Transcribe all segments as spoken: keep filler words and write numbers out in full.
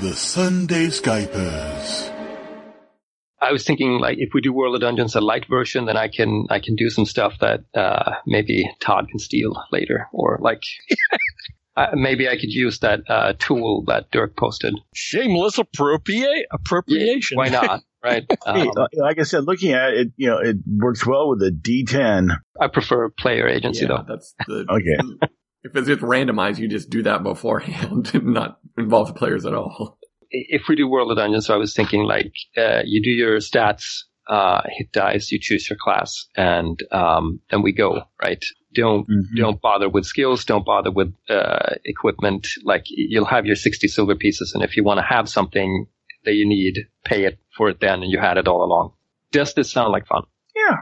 The Sunday Skypers. I was thinking, like, if we do World of Dungeons, a light version, then I can I can do some stuff that uh, maybe Todd can steal later, or like uh, maybe I could use that uh, tool that Dirk posted. Shameless appropriate appropriation. Yeah, why not? Right. Um, like I said, looking at it, you know, it works well with a D ten. I prefer player agency, yeah, though. That's the, okay. If it's randomized, you just do that beforehand and not involve the players at all. If we do World of Dungeons, so I was thinking, like, uh, you do your stats, uh, hit dice, you choose your class, and um, and we go, right? Don't mm-hmm. don't bother with skills, don't bother with uh, equipment. Like, you'll have your sixty silver pieces, and if you want to have something that you need, pay it for it then, and you had it all along. Does this sound like fun? Yeah.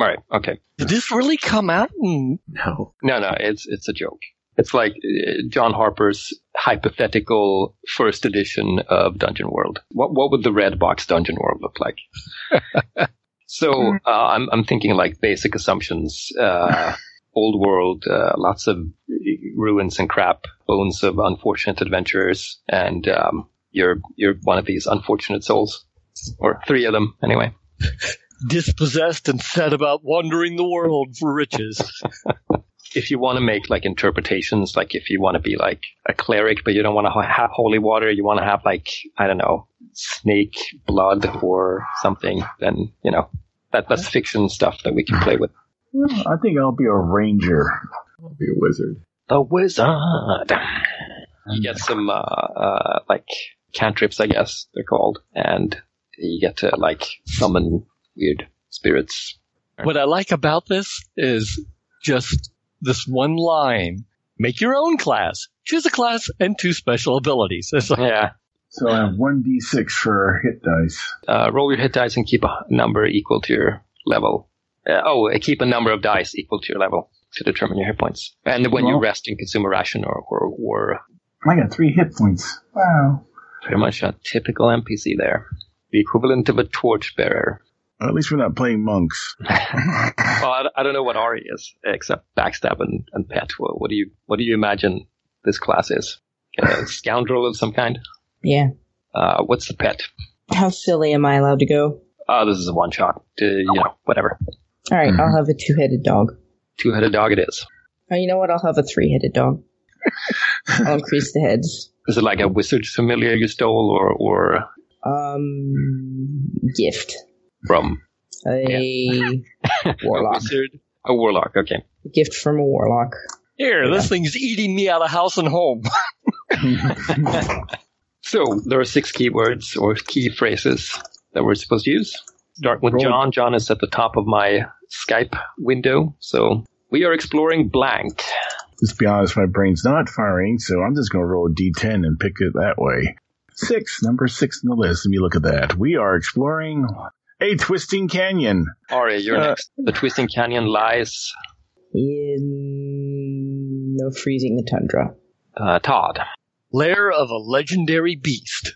All right. Okay. Did this really come out? No. No, no. It's it's a joke. It's like uh, John Harper's hypothetical first edition of Dungeon World. What what would the red box Dungeon World look like? So uh, I'm I'm thinking, like, basic assumptions. Uh, old world, uh, lots of ruins and crap, bones of unfortunate adventurers, and um, you're you're one of these unfortunate souls, or three of them anyway. Dispossessed and set about wandering the world for riches. If you want to make, like, interpretations, like if you want to be like a cleric, but you don't want to have holy water, you want to have, like, I don't know, snake blood or something, then, you know, that that's fiction stuff that we can play with. Yeah, I think I'll be a ranger. I'll be a wizard. The wizard. You get some, uh, uh, like, cantrips, I guess they're called, and you get to, like, summon weird spirits. What I like about this is just this one line. Make your own class. Choose a class and two special abilities. It's like, yeah. So I have one d six for hit dice. Uh, roll your hit dice and keep a number equal to your level. Uh, oh, keep a number of dice equal to your level to determine your hit points. And when well, you rest and consume a ration or, or, or... I got three hit points. Wow. Pretty much a typical N P C there. The equivalent of a torchbearer. At least we're not playing monks. Well, I, I don't know what Ari is, except backstab and, and pet. What, what do you What do you imagine this class is? A scoundrel of some kind? Yeah. Uh, what's the pet? How silly am I allowed to go? Oh, this is a one shot. Uh, you know, whatever. All right, mm-hmm. I'll have a two-headed dog. Two-headed dog it is. Oh, you know what? I'll have a three-headed dog. I'll increase the heads. Is it like a wizard's familiar you stole, or or? Um, gift. From a yeah. warlock. A wizard, a warlock, okay. A gift from a warlock. Here, yeah. This thing's eating me out of house and home. So, there are six keywords or key phrases that we're supposed to use. Start with Roll. John. John is at the top of my Skype window. So, we are exploring blank. Let's be honest, my brain's not firing, so I'm just going to roll a d ten and pick it that way. Six, number six in the list. Let me look at that. We are exploring... a twisting canyon. Ari, you're uh, next. The twisting canyon lies in no freezing the tundra. Uh, Todd. Lair of a legendary beast.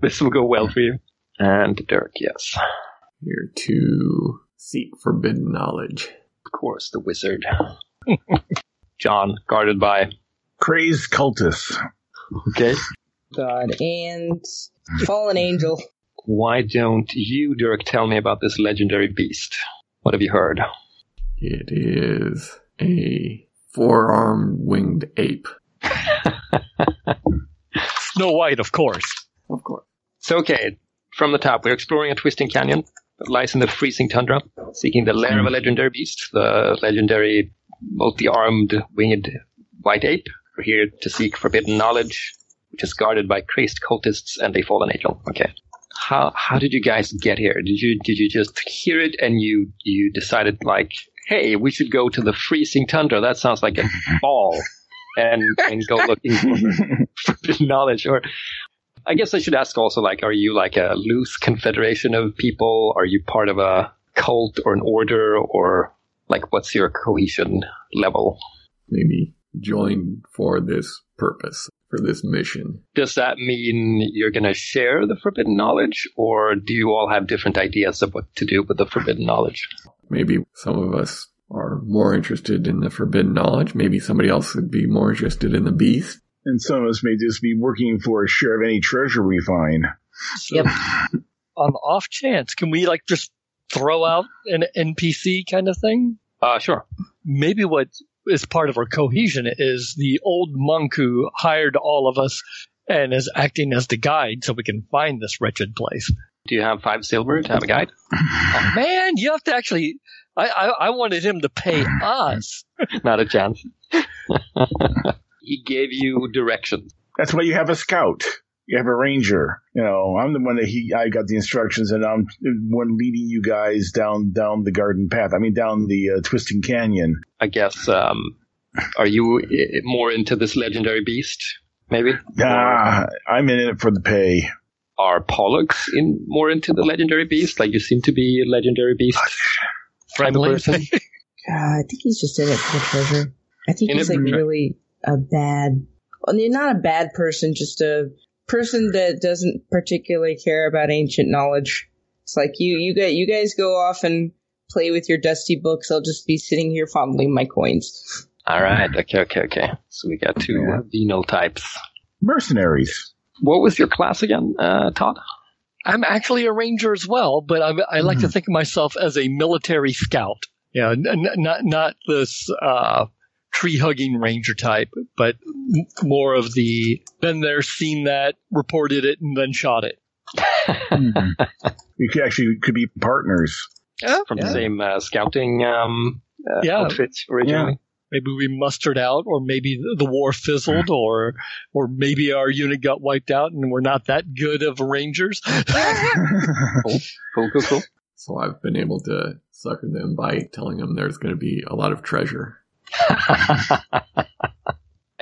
This will go well for you. And Dirk, yes. Here to seek forbidden knowledge. Of course, the wizard. John, guarded by crazed cultists. Okay. God and fallen angel. Why don't you, Dirk, tell me about this legendary beast? What have you heard? It is a four-armed winged ape. Snow White, of course. Of course. So, okay, from the top, we're exploring a twisting canyon that lies in the freezing tundra, seeking the lair of a legendary beast, the legendary multi-armed winged white ape. We're here to seek forbidden knowledge, which is guarded by crazed cultists and a fallen angel. Okay. How how did you guys get here? Did you did you just hear it and you, you decided, like, hey, we should go to the freezing tundra? That sounds like a ball, and and go looking for, for knowledge. Or I guess I should ask also, like, are you like a loose confederation of people? Are you part of a cult or an order, or like what's your cohesion level? Maybe joined for this purpose. For this mission. Does that mean you're going to share the forbidden knowledge, or do you all have different ideas of what to do with the forbidden knowledge? Maybe some of us are more interested in the forbidden knowledge. Maybe somebody else would be more interested in the beast. And some of us may just be working for a share of any treasure we find. So. Yep. On the off chance, can we like just throw out an N P C kind of thing? Uh, sure. Maybe what is part of our cohesion is the old monk who hired all of us and is acting as the guide so we can find this wretched place. Do you have five silver to have a guide? Oh, man, you have to actually... I, I, I wanted him to pay us. Not a chance. He gave you directions. That's why you have a scout. You have a ranger. You know, I'm the one that he. I got the instructions, and I'm one leading you guys down down the garden path. I mean, down the uh, twisting canyon. I guess. Um, are you more into this legendary beast? Maybe. Nah, I'm in it for the pay. Are Pollux in more into the legendary beast? Like you seem to be a legendary beast friendly person. uh, I think he's just in it for treasure. I think in he's like tre- really a bad. I mean, not a bad person, just a. person that doesn't particularly care about ancient knowledge. It's like, you you guys, you guys go off and play with your dusty books. I'll just be sitting here fondling my coins. All right. Okay, okay, okay. So we got two yeah. venal types. Mercenaries. What was your class again, uh, Todd? I'm actually a ranger as well, but I'm, I like mm-hmm. to think of myself as a military scout. Yeah, n- n- not not this... Uh, tree-hugging ranger type, but more of the been there, seen that, reported it, and then shot it. Mm. You could actually could be partners. Yeah, From yeah. the same uh, scouting um, uh, yeah. outfits originally. Yeah. Maybe we mustered out, or maybe the war fizzled, or or maybe our unit got wiped out and we're not that good of rangers. cool. cool, cool, cool. So I've been able to sucker them by telling them there's going to be a lot of treasure. I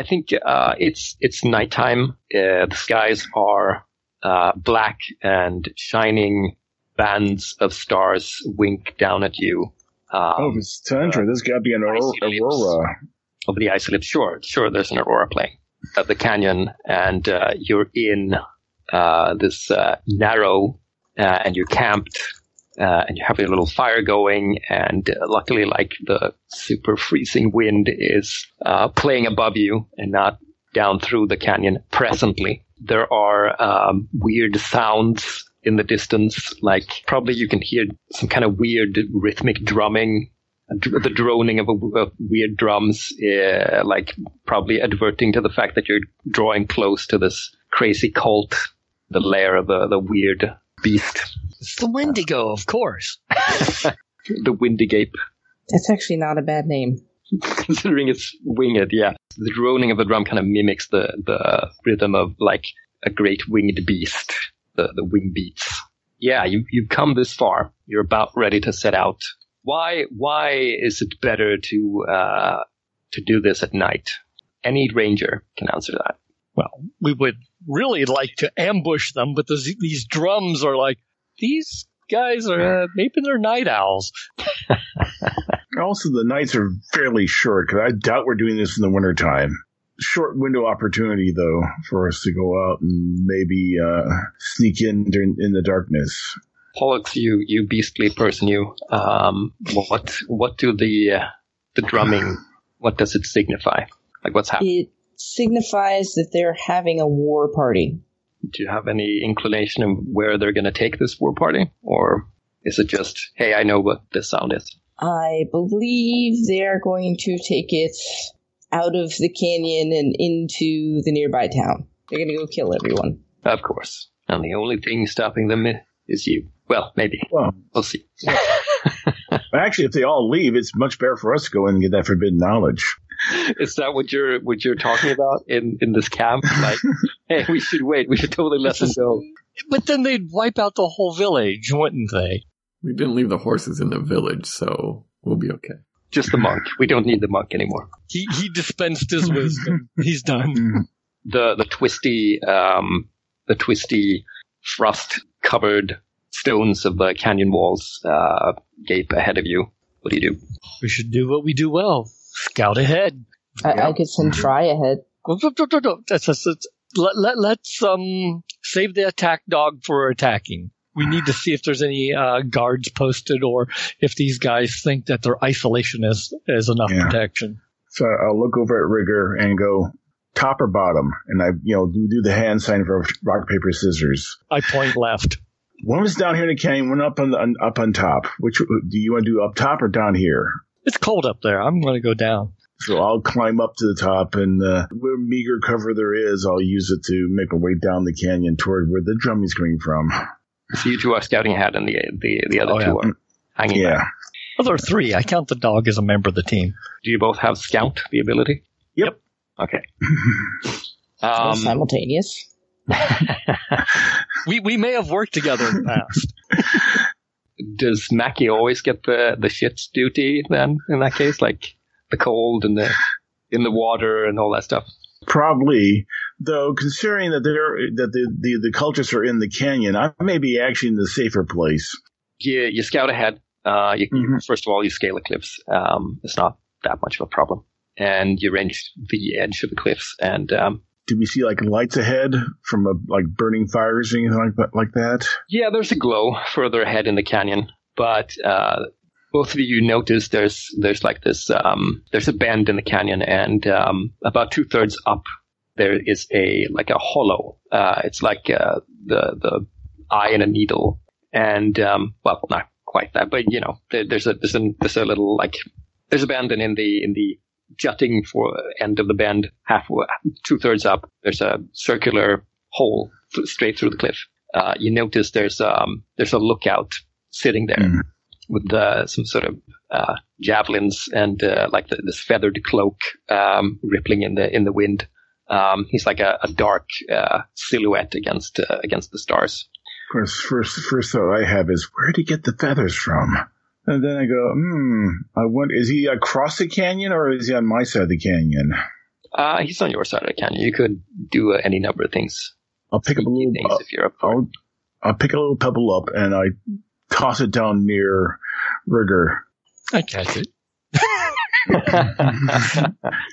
think uh, it's it's nighttime. Uh, the skies are uh, black, and shining bands of stars wink down at you. Um, oh, it's tundra. Uh, There's got to be an aurora. Over the ice lips. Sure, sure. There's an aurora playing at the canyon, and uh, you're in uh, this uh, narrow, uh, and you're camped. Uh, and you have a little fire going, and uh, luckily, like, the super freezing wind is uh, playing above you and not down through the canyon presently. There are um, weird sounds in the distance, like probably you can hear some kind of weird rhythmic drumming, the droning of, a, of weird drums, uh, like probably adverting to the fact that you're drawing close to this crazy cult, the lair of the, the weird beast. It's the Wendigo, of course. The Windigape. That's actually not a bad name. Considering it's winged, yeah. The droning of the drum kind of mimics the, the rhythm of, like, a great winged beast. The, the wing beats. Yeah, you, you've come this far. You're about ready to set out. Why why is it better to uh, to do this at night? Any ranger can answer that. Well, we would really like to ambush them, but those, these drums are like, these guys are, uh, maybe they're night owls. Also, the nights are fairly short, because I doubt we're doing this in the wintertime. Short window opportunity, though, for us to go out and maybe uh, sneak in during, in the darkness. Pollux, you, you beastly person, you. Um, what what do the uh, the drumming, what does it signify? Like, what's happening? It signifies that they're having a war party. Do you have any inclination of where they're going to take this war party? Or is it just, hey, I know what this sound is? I believe they're going to take it out of the canyon and into the nearby town. They're going to go kill everyone. Of course. And the only thing stopping them is you. Well, maybe. Well, we'll see. Yeah. Actually, if they all leave, it's much better for us to go in and get that forbidden knowledge. Is that what you're what you're talking about in, in this camp? Like, hey, we should wait. We should totally let them go. But then they'd wipe out the whole village, wouldn't they? We didn't leave the horses in the village, so we'll be okay. Just the monk. We don't need the monk anymore. He he dispensed his wisdom. He's done. The the twisty um the twisty frost covered stones of the canyon walls uh, gape ahead of you. What do you do? We should do what we do well. Scout ahead. I, yeah. I could send try ahead. That's, that's, that's, let, let, let's um, save the attack dog for attacking. We need to see if there's any uh, guards posted or if these guys think that their isolation is, is enough yeah. protection. So I'll look over at Rigger and go, copper bottom, and I, you know, do do the hand sign for rock paper scissors. I point left. One was down here in the canyon, one up on the, on, up on top. Which do you want to do, up top or down here? It's cold up there. I'm going to go down. So I'll climb up to the top, and uh, where meager cover there is, I'll use it to make my way down the canyon toward where the drum is coming from. So you two are scouting ahead, and the the, the other oh, two yeah. are hanging yeah. back. Well, there are three. I count the dog as a member of the team. Do you both have scout, the ability? Yep. Okay. um, simultaneous. we we may have worked together in the past. Does Mackie always get the, the shit duty then, in that case? Like the cold and the in the water and all that stuff? Probably. Though, considering that they're that the, the, the cultists are in the canyon, I may be actually in the safer place. Yeah, you scout ahead. Uh, you, mm-hmm. First of all, you scale the cliffs. Um, it's not that much of a problem. And you range the edge of the cliffs. And um, do we see like lights ahead from a, like burning fires or anything like that, like that? Yeah, there's a glow further ahead in the canyon. But uh, both of you notice there's there's like this um, there's a bend in the canyon, and um, about two thirds up there is a like a hollow. Uh, it's like uh, the the eye in a needle, and um, well, not quite that, but you know, there, there's a there's a there's a little like there's a bend, and in the in the jutting for end of the bend, half two thirds up, there's a circular hole th- straight through the cliff. Uh, you notice there's um there's a lookout sitting there mm. with uh, some sort of uh, javelins and uh, like the, this feathered cloak um, rippling in the in the wind. Um, he's like a, a dark uh, silhouette against uh, against the stars. Of course, first first thought I have is, where did he get the feathers from? And then I go, hmm, I wonder, is he across the canyon or is he on my side of the canyon? Uh, he's on your side of the canyon. You could do uh, any number of things. I'll pick up a little uh, if you're up for I'll, I'll pick a little pebble up and I toss it down near Rigger. I catch it.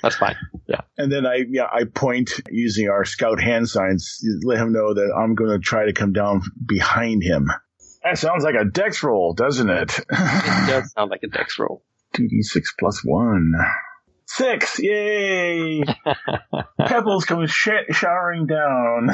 That's fine. Yeah. And then I yeah, I point using our scout hand signs to let him know that I'm going to try to come down behind him. That sounds like a dex roll, doesn't it? It does sound like a dex roll. two d six plus one. Six! Yay! Pebbles come sh- showering down.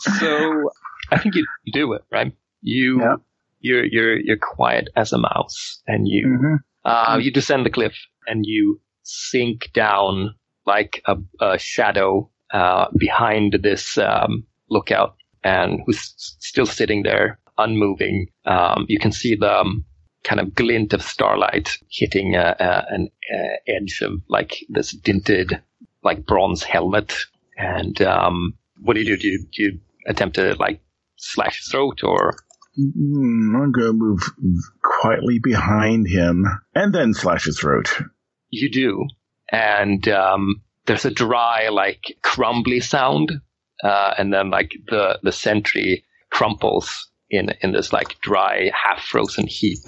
So, I think you do it, right? You, yeah. you're, you're, you're quiet as a mouse, and you, mm-hmm. uh, you descend the cliff, and you sink down like a, a shadow uh, behind this um, lookout, and who's still sitting there. Unmoving, um, you can see the um, kind of glint of starlight hitting uh, uh, an uh, edge of like this dinted, like bronze helmet. And um, what do you do? Do you, do you attempt to like slash his throat, or? Mm, I'm gonna move quietly behind him and then slash his throat. You do, and um, there's a dry, like crumbly sound, uh, and then like the the sentry crumples. In, in this like dry, half frozen heap,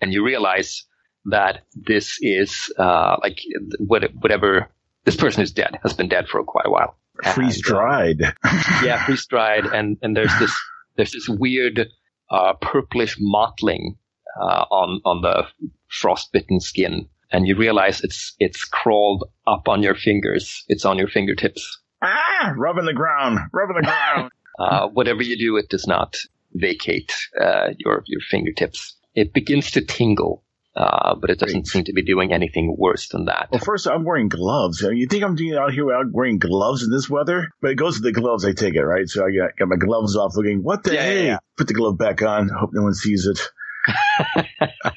and you realize that this is uh, like what, whatever this person is dead has been dead for quite a while. Freeze dried. Uh, yeah, freeze dried, and, and there's this there's this weird uh, purplish mottling uh, on on the frostbitten skin, and you realize it's it's crawled up on your fingers. It's on your fingertips. Ah! Rubbing the ground. Rubbing the ground. uh, whatever you do, it does not. Vacate uh, your your fingertips. It begins to tingle, uh, but it doesn't Great. seem to be doing anything worse than that. Well, first, I'm wearing gloves. You think I'm doing out here without wearing gloves in this weather? But it goes to the gloves, I take it, right? So I got, got my gloves off looking, what the yeah, hey? Yeah. Put the glove back on. Hope no one sees it.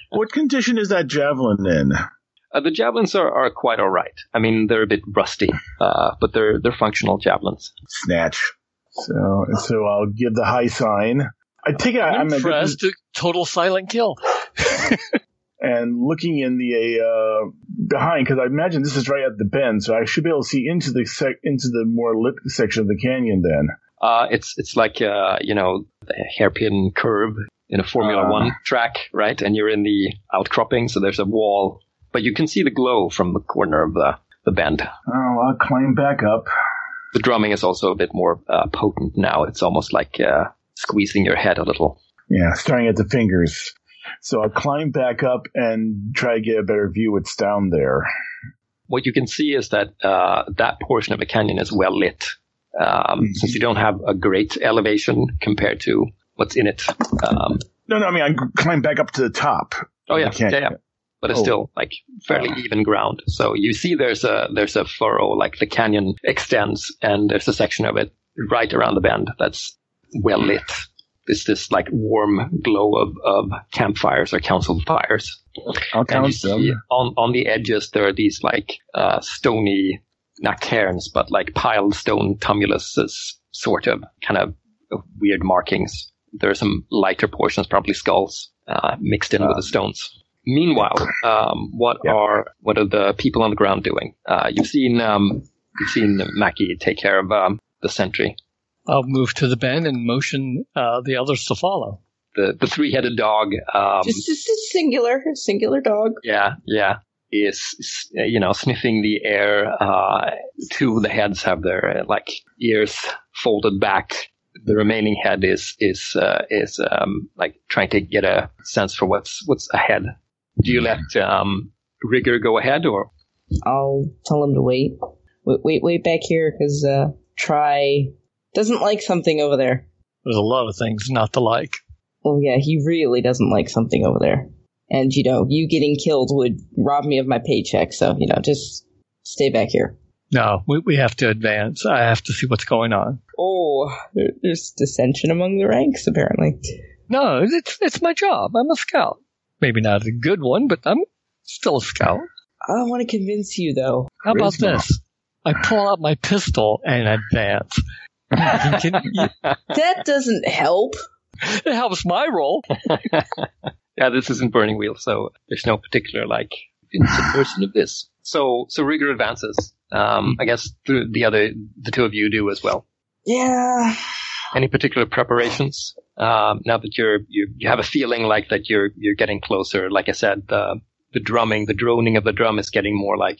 What condition is that javelin in? Uh, the javelins are, are quite all right. I mean, they're a bit rusty, uh, but they're they're functional javelins. Snatch. So so I'll give the high sign. I think I'm, I'm impressed. Good... Total silent kill. And looking in the uh, behind, because I imagine this is right at the bend, so I should be able to see into the sec- into the more lit section of the canyon. Then uh, it's it's like uh, you know a hairpin curve in a Formula uh, One track, right? And you're in the outcropping, so there's a wall, but you can see the glow from the corner of the the bend. Oh, I'll climb back up. The drumming is also a bit more uh, potent now. It's almost like uh, squeezing your head a little. Yeah, staring at the fingers. So I'll climb back up and try to get a better view what's down there. what you can see is that uh, that portion of a canyon is well lit, um, mm-hmm. since you don't have a great elevation compared to what's in it. Um, no, no, I mean, I climbed back up to the top. Oh, yeah, yeah, yeah. But it's oh. still like fairly uh. even ground. So you see there's a there's a furrow, like the canyon extends, and there's a section of it right around the bend that's well lit. It's this like warm glow of, of campfires or council fires. I'll count them. On, on the edges, there are these like uh, stony, not cairns, but like piled stone tumuluses, sort of kind of weird markings. There are some lighter portions, probably skulls, uh, mixed in uh, with the stones. Meanwhile, um, what yeah. are what are the people on the ground doing? Uh, you've seen um, you've seen Mackie take care of um, the sentry. I'll move to the bend and motion uh, the others to follow. The the three-headed dog. Um, just, just a singular, singular dog. Yeah, yeah. Is, you know, sniffing the air. Uh, two of the heads have their, like, ears folded back. The remaining head is, is, uh, is um, like, trying to get a sense for what's what's ahead. Do you let um, Rigger go ahead, or? I'll tell him to wait. Wait, wait, wait back here, because uh, Try doesn't like something over there. There's a lot of things not to like. Well, yeah, he really doesn't like something over there. And, you know, you getting killed would rob me of my paycheck, so, you know, just stay back here. No, we we have to advance. I have to see what's going on. Oh, there's dissension among the ranks, apparently. No, it's it's my job. I'm a scout. Maybe not a good one, but I'm still a scout. I don't want to convince you, though. How about this? I pull out my pistol and advance. That doesn't help. It helps my role. Yeah, this isn't Burning Wheel, so there's no particular, like, version of this. So, so Rigger advances. Um, I guess the, the other, the two of you do as well. Yeah. Any particular preparations? Um, now that you're, you, you have a feeling like that you're, you're getting closer. Like I said, the, the drumming, the droning of the drum is getting more like,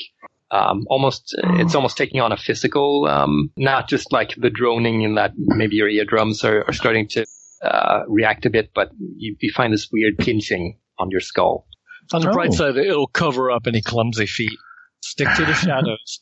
um, almost, it's almost taking on a physical, um, not just like the droning in that maybe your eardrums are, are starting to, uh, react a bit, but you, you find this weird pinching on your skull. On the oh. bright side, it'll cover up any clumsy feet. Stick to the shadows.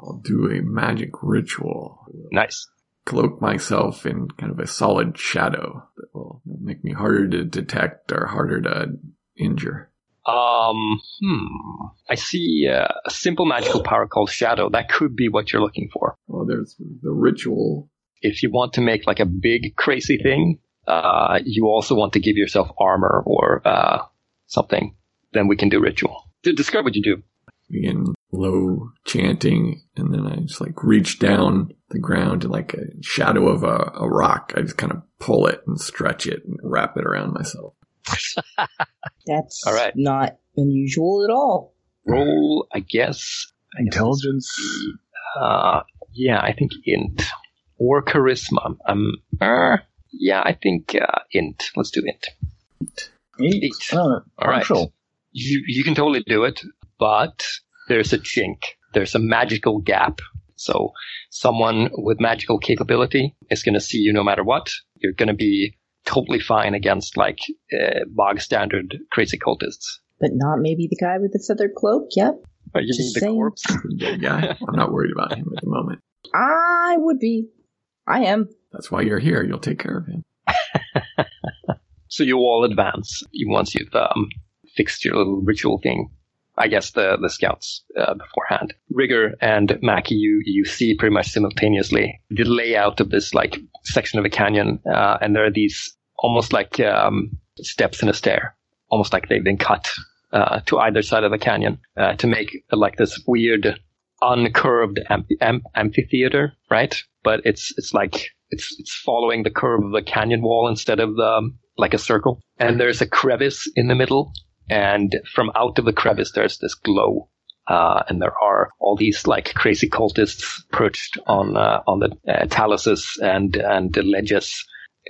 I'll do a magic ritual. Nice. Cloak myself in kind of a solid shadow that will make me harder to detect or harder to injure. Um, hmm. I see uh, a simple magical power called shadow. That could be what you're looking for. Well, there's the ritual. If you want to make like a big crazy thing, uh, you also want to give yourself armor or uh, something. Then we can do ritual. Describe what you do. Begin low chanting, and then I just like reach down the ground and like a shadow of a, a rock. I just kind of pull it and stretch it and wrap it around myself. That's all right. Not unusual at all. Roll, I guess. Intelligence. Uh, yeah, I think int or charisma. Um, uh, yeah, I think uh, int. Let's do int. Int. Eight. Eight. Oh, all right. Sure. You you can totally do it, but there's a chink. There's a magical gap. So someone with magical capability is going to see you no matter what. You're going to be totally fine against like uh, bog standard crazy cultists. But not maybe the guy with the feathered cloak. Yep. Are you the corpse? Yeah, I'm not worried about him at the moment. I would be. I am. That's why you're here. You'll take care of him. So you all advance once you've um, fixed your little ritual thing. I guess the, the scouts uh, beforehand. Rigger and Mackie, you, you see pretty much simultaneously the layout of this like section of a canyon. Uh, and there are these almost like um, steps in a stair, almost like they've been cut uh, to either side of the canyon uh, to make uh, like this weird uncurved am- am- amphitheater, right? But it's it's like it's it's following the curve of the canyon wall instead of the... like a circle, and there's a crevice in the middle, and from out of the crevice there's this glow, uh, and there are all these like crazy cultists perched on uh, on the uh, taluses and and the ledges.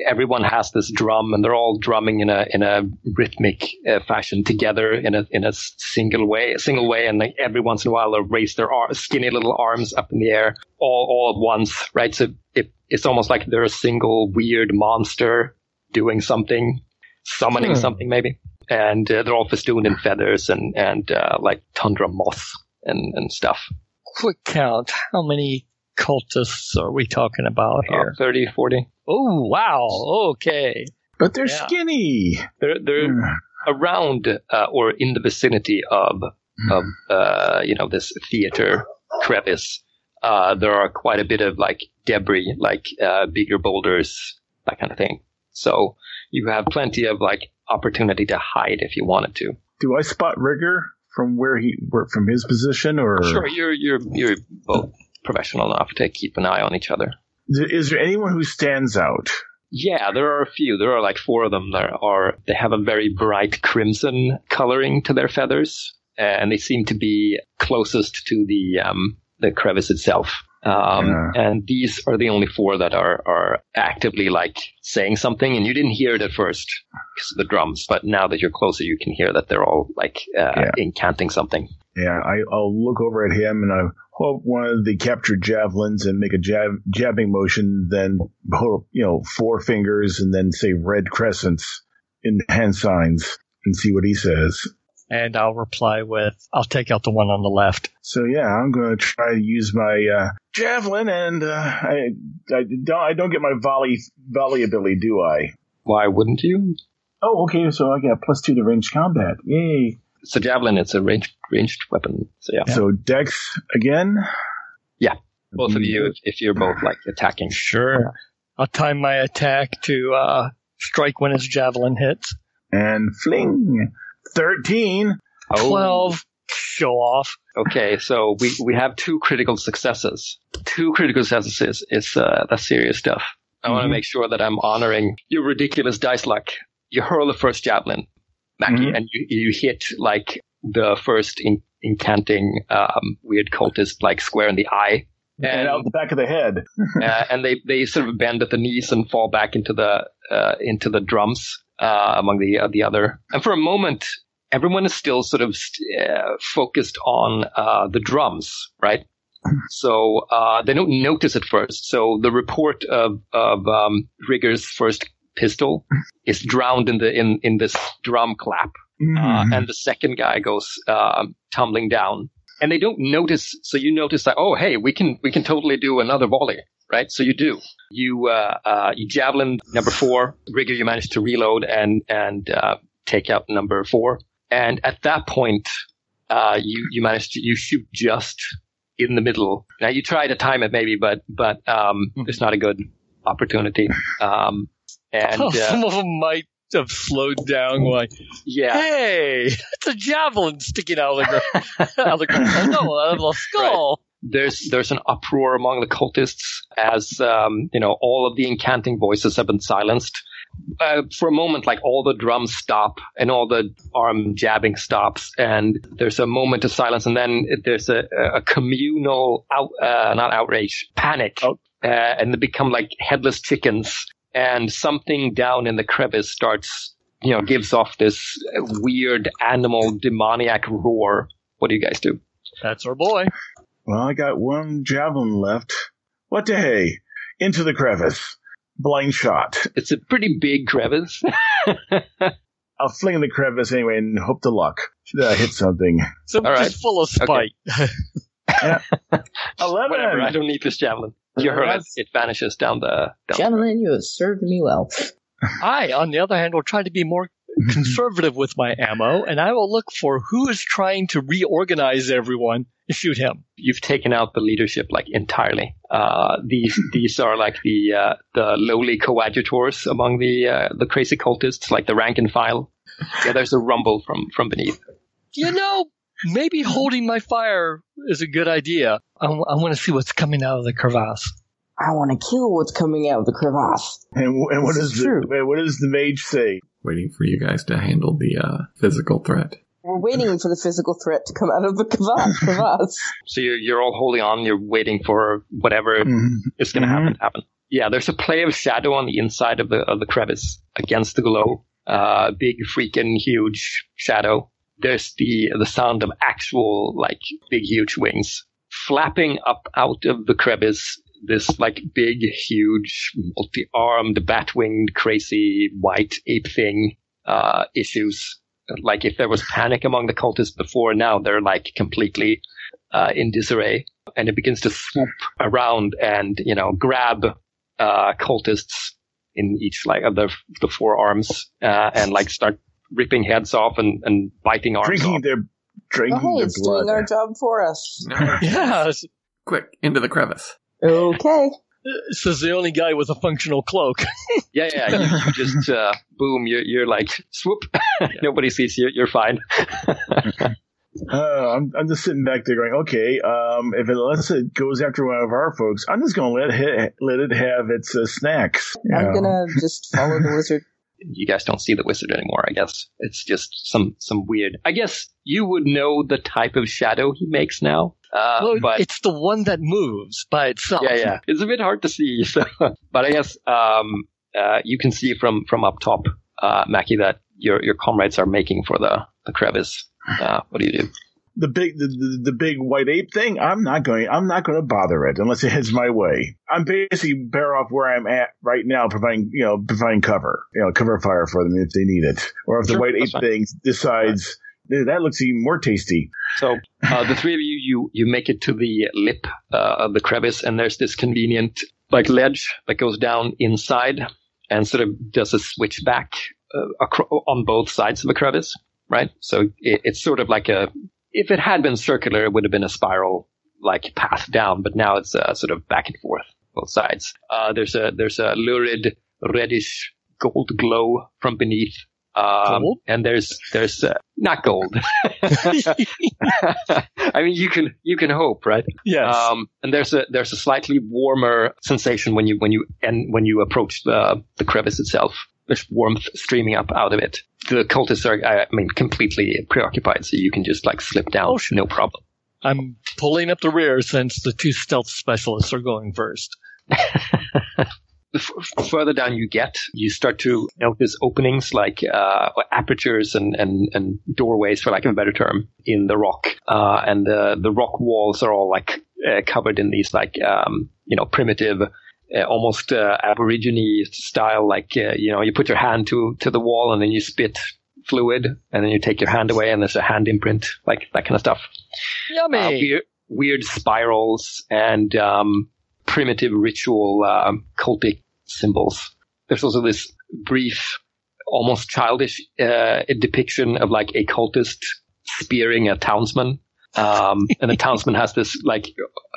Everyone has this drum, and they're all drumming in a in a rhythmic uh, fashion together in a in a single way, a single way, and like every once in a while they raise their ar- skinny little arms up in the air, all all at once, right? So it, it's almost like they're a single weird monster. Doing something, summoning hmm. something maybe, and uh, they're all festooned in feathers and and uh, like tundra moss and, and stuff. Quick count. How many cultists are we talking about here? Uh, thirty, forty. Oh, wow. Okay. But they're yeah. skinny. They're, they're mm. around uh, or in the vicinity of, mm. of uh, you know, this theater crevice. Uh, there are quite a bit of, like, debris, like uh, bigger boulders, that kind of thing. So you have plenty of, like, opportunity to hide if you wanted to. Do I spot Rigger from where he, from his position, or? Sure, you're you're you're both professional enough to keep an eye on each other. Is there anyone who stands out? Yeah, there are a few. There are like four of them. There are. They have a very bright crimson coloring to their feathers, and they seem to be closest to the um the crevice itself. Um, yeah. And these are the only four that are, are actively like saying something, and you didn't hear it at first because of the drums, but now that you're closer, you can hear that they're all like uh, yeah. incanting something. Yeah, I, I'll look over at him and I'll hold one of the captured javelins and make a jab, jabbing motion, then hold, you know, four fingers and then say red crescents in hand signs and see what he says. And I'll reply with, I'll take out the one on the left. So, yeah, I'm going to try to use my uh, javelin, and uh, I, I, don't, I don't get my volley volley ability, do I? Why wouldn't you? Oh, okay, so I got plus two to ranged combat. Yay. So javelin, it's a ranged, ranged weapon. So, yeah. So dex again? Yeah, both of you, if, if you're both, like, attacking. Sure. I'll time my attack to uh, strike when his javelin hits. And fling. thirteen. Oh. twelve. Show off. Okay, so we, we have two critical successes. Two critical successes is uh, that's serious stuff. I mm-hmm. want to make sure that I'm honoring your ridiculous dice luck. You hurl the first javelin, Mackie, mm-hmm. and you, you hit like the first in, incanting um, weird cultist like square in the eye. And, and out the back of the head. uh, and they, they sort of bend at the knees and fall back into the uh, into the drums. Uh, among the uh, the other, and for a moment, everyone is still sort of st- uh, focused on uh, the drums, right? So uh, they don't notice at first. So the report of of um, Rigger's first pistol is drowned in the in, in this drum clap, mm. uh, and the second guy goes uh, tumbling down, and they don't notice. So you notice that, oh hey, we can we can totally do another volley. Right, so you do. You uh, uh, you javelin number four, Rigger. You manage to reload and and uh, take out number four. And at that point, uh, you you manage to you shoot just in the middle. Now you try to time it maybe, but but um, it's not a good opportunity. Um, and oh, some uh, of them might have slowed down. Like, yeah, hey, it's a javelin sticking out of the out of the ground. No, out of the skull. Right. There's there's an uproar among the cultists as, um, you know, all of the incanting voices have been silenced. Uh, for a moment, like, all the drums stop and all the arm jabbing stops, and there's a moment of silence, and then there's a, a communal, out, uh, not outrage, panic, oh. uh, and they become like headless chickens, and something down in the crevice starts, you know, gives off this weird animal demoniac roar. What do you guys do? That's our boy. Well, I got one javelin left. What the hey? Into the crevice. Blind shot. It's a pretty big crevice. I'll fling the crevice anyway and hope to luck that I hit something. Something right. Just full of spite. Okay. Yeah. eleven. Whatever, I don't need this javelin. You heard it. It vanishes down the... Down javelin, the you have served me well. I, on the other hand, will try to be more conservative with my ammo, and I will look for who is trying to reorganize everyone and shoot him. You've taken out the leadership like entirely. Uh, these these are like the uh, the lowly coadjutors among the uh, the crazy cultists, like the rank and file. Yeah, there's a rumble from from beneath. You know, maybe holding my fire is a good idea. I, w- I want to see what's coming out of the crevasse. I want to kill what's coming out of the crevasse. And, and what does the and what does the mage say? Waiting for you guys to handle the uh, physical threat. We're waiting for the physical threat to come out of the crevasse. So you're, you're all holding on. You're waiting for whatever mm-hmm. is going to happen to happen. Yeah, there's a play of shadow on the inside of the of the crevice against the glow. Uh, big, freaking, huge shadow. There's the the sound of actual, like, big, huge wings flapping up out of the crevice. This, like, big, huge, multi-armed, bat-winged, crazy, white ape thing uh, issues Like, if there was panic among the cultists before, now they're like completely uh, in disarray. And it begins to swoop around and, you know, grab uh, cultists in each like of the the forearms uh, and like start ripping heads off and, and biting arms drinking off. Their, drinking oh, hey, their it's blood. Doing our job for us. Yeah. Quick, into the crevice. Okay. This is the only guy with a functional cloak. yeah, yeah. You, you just, uh, boom, you're, you're like, swoop. Yeah. Nobody sees you. You're fine. uh, I'm I'm just sitting back there going, okay, um, if it, unless it goes after one of our folks, I'm just going to let it let it have its uh, snacks. I'm going to just follow the wizard. You guys don't see the wizard anymore, I guess. It's just some, some weird... I guess you would know the type of shadow he makes now. Uh, well, but, it's the one that moves by itself. Yeah, yeah. It's a bit hard to see. So. But I guess um, uh, you can see from, from up top, uh, Mackie, that your your comrades are making for the, the crevice. Uh, what do you do? The big the, the, the big white ape thing? I'm not going I'm not going to bother it unless it heads my way. I'm basically better off where I'm at right now, providing you know providing cover, you know, cover fire for them if they need it, or if sure, the white ape fine. thing decides. Dude, that looks even more tasty. So uh, the three of you, you, you make it to the lip uh, of the crevice, and there's this convenient like ledge that goes down inside and sort of does a switchback uh, acro- on both sides of the crevice, right? So it, it's sort of like a – if it had been circular, it would have been a spiral like path down, but now it's uh, sort of back and forth both sides. Uh, there's a there's a lurid reddish gold glow from beneath. Um, and there's, there's, uh, not gold. I mean, you can, you can hope, right? Yes. Um, and there's a, there's a slightly warmer sensation when you, when you, and when you approach the, the crevice itself. There's warmth streaming up out of it. The cultists are, I mean, completely preoccupied, so you can just like slip down. Oh, sure. No problem. I'm pulling up the rear since the two stealth specialists are going first. The f- further down you get, you start to notice openings like uh, apertures and, and, and doorways, for lack of a better term, in the rock. Uh, and the, the rock walls are all like uh, covered in these like, um, you know, primitive, uh, almost uh, aborigine style. Like, uh, you know, you put your hand to, to the wall and then you spit fluid and then you take your hand away and there's a hand imprint, like that kind of stuff. Yummy! Uh, weird, weird spirals and... Um, primitive ritual uh, cultic symbols. There's also this brief, almost childish uh, depiction of like a cultist spearing a townsman. Um, and the townsman has this like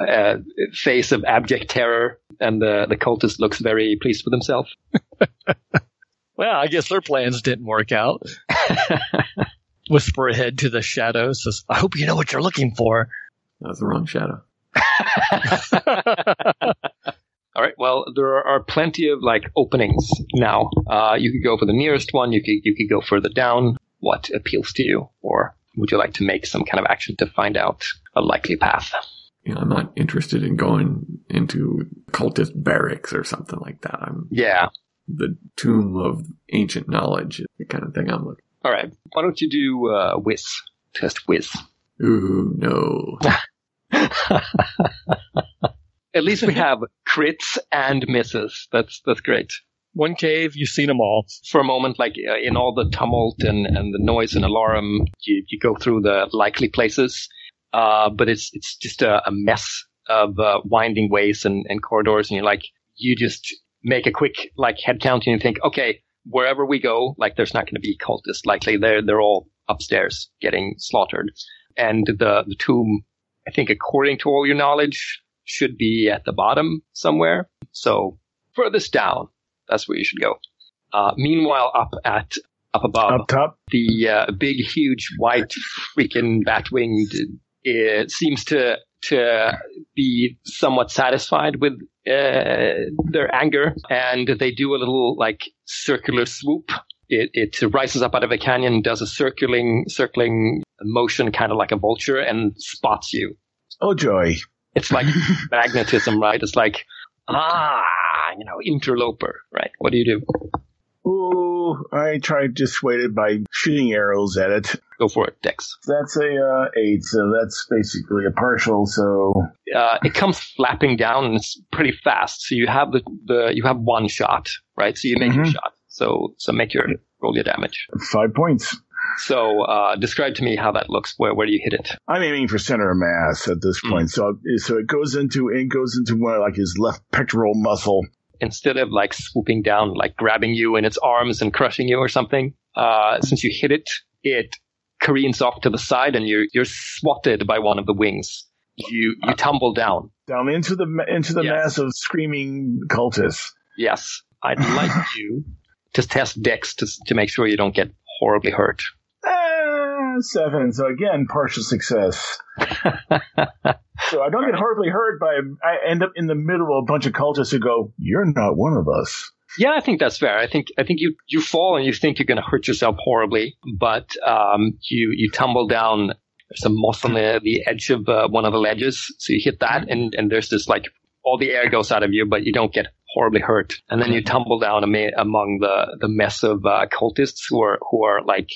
uh, face of abject terror, and the, the cultist looks very pleased with himself. Well, I guess their plans didn't work out. Whisper ahead to the shadow says, I hope you know what you're looking for. That was the wrong shadow. All right, well, there are plenty of like openings now. Uh you could go for the nearest one, you could you could go further down. What appeals to you, or would you like to make some kind of action to find out a likely path? You know, I'm not interested in going into cultist barracks or something like that. I'm yeah the tomb of ancient knowledge is the kind of thing I'm looking for. All right, why don't you do uh whiz test whiz? Ooh, no. At least we have crits and misses. That's that's great. One cave, you've seen them all. For a moment, like uh, in all the tumult and, and the noise and alarm, you, you go through the likely places, uh, but it's it's just a, a mess of uh, winding ways and, and corridors. And you're like, you just make a quick like head count and you think, okay, wherever we go, like there's not going to be cultists. Likely they're they're all upstairs getting slaughtered, and the the tomb. I think according to all your knowledge, should be at the bottom somewhere. So furthest down, that's where you should go. Uh, meanwhile, up at up above, up top. the uh, big, huge, white, freaking bat-winged uh, seems to to be somewhat satisfied with uh, their anger, and they do a little like circular swoop. It, it rises up out of a canyon, does a circling, circling motion, kind of like a vulture, and spots you. Oh, joy. It's like magnetism, right? It's like, ah, you know, interloper, right? What do you do? Ooh, I try to dissuade it by shooting arrows at it. Go for it, Dex. That's a uh, eight, so that's basically a partial, so... Uh, it comes flapping down, and it's pretty fast, so you have the, the you have one shot, right? So you make mm-hmm. your shot. So so make your roll your damage. Five points. So uh, describe to me how that looks. Where, where do you hit it? I'm aiming for center of mass at this point. Mm. So so it goes into it goes into one like his left pectoral muscle. Instead of like swooping down, like grabbing you in its arms and crushing you or something, uh, since you hit it, it careens off to the side and you're you're swatted by one of the wings. You you tumble down. Down into the into the yes. mass of screaming cultists. Yes. I'd like you to test Dex to to make sure you don't get horribly hurt. Uh, seven. So again, partial success. So I don't get horribly hurt, but I, I end up in the middle of a bunch of cultists who go, "You're not one of us." Yeah, I think that's fair. I think I think you, you fall and you think you're going to hurt yourself horribly, but um, you you tumble down. There's some moss on the, the edge of uh, one of the ledges, so you hit that, and, and there's this like all the air goes out of you, but you don't get horribly hurt. And then you tumble down ama- among the, the mess of uh, cultists who are who are like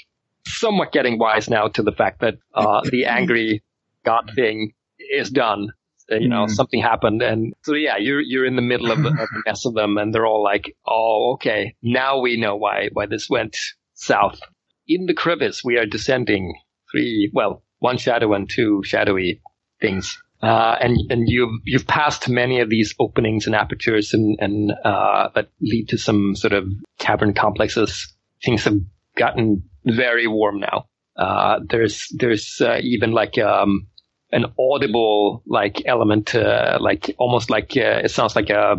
somewhat getting wise now to the fact that uh, the angry god thing is done. You know, mm. something happened, and so yeah, you're you're in the middle of, of the mess of them, and they're all like, "Oh, okay, now we know why why this went south." In the crevice, we are descending three, well, one shadow and two shadowy things, uh, and and you've you've passed many of these openings and apertures, and and uh, that lead to some sort of cavern complexes. Things have gotten very warm now. Uh, there's there's uh, even like um. an audible like element, uh, like almost like uh, it sounds like a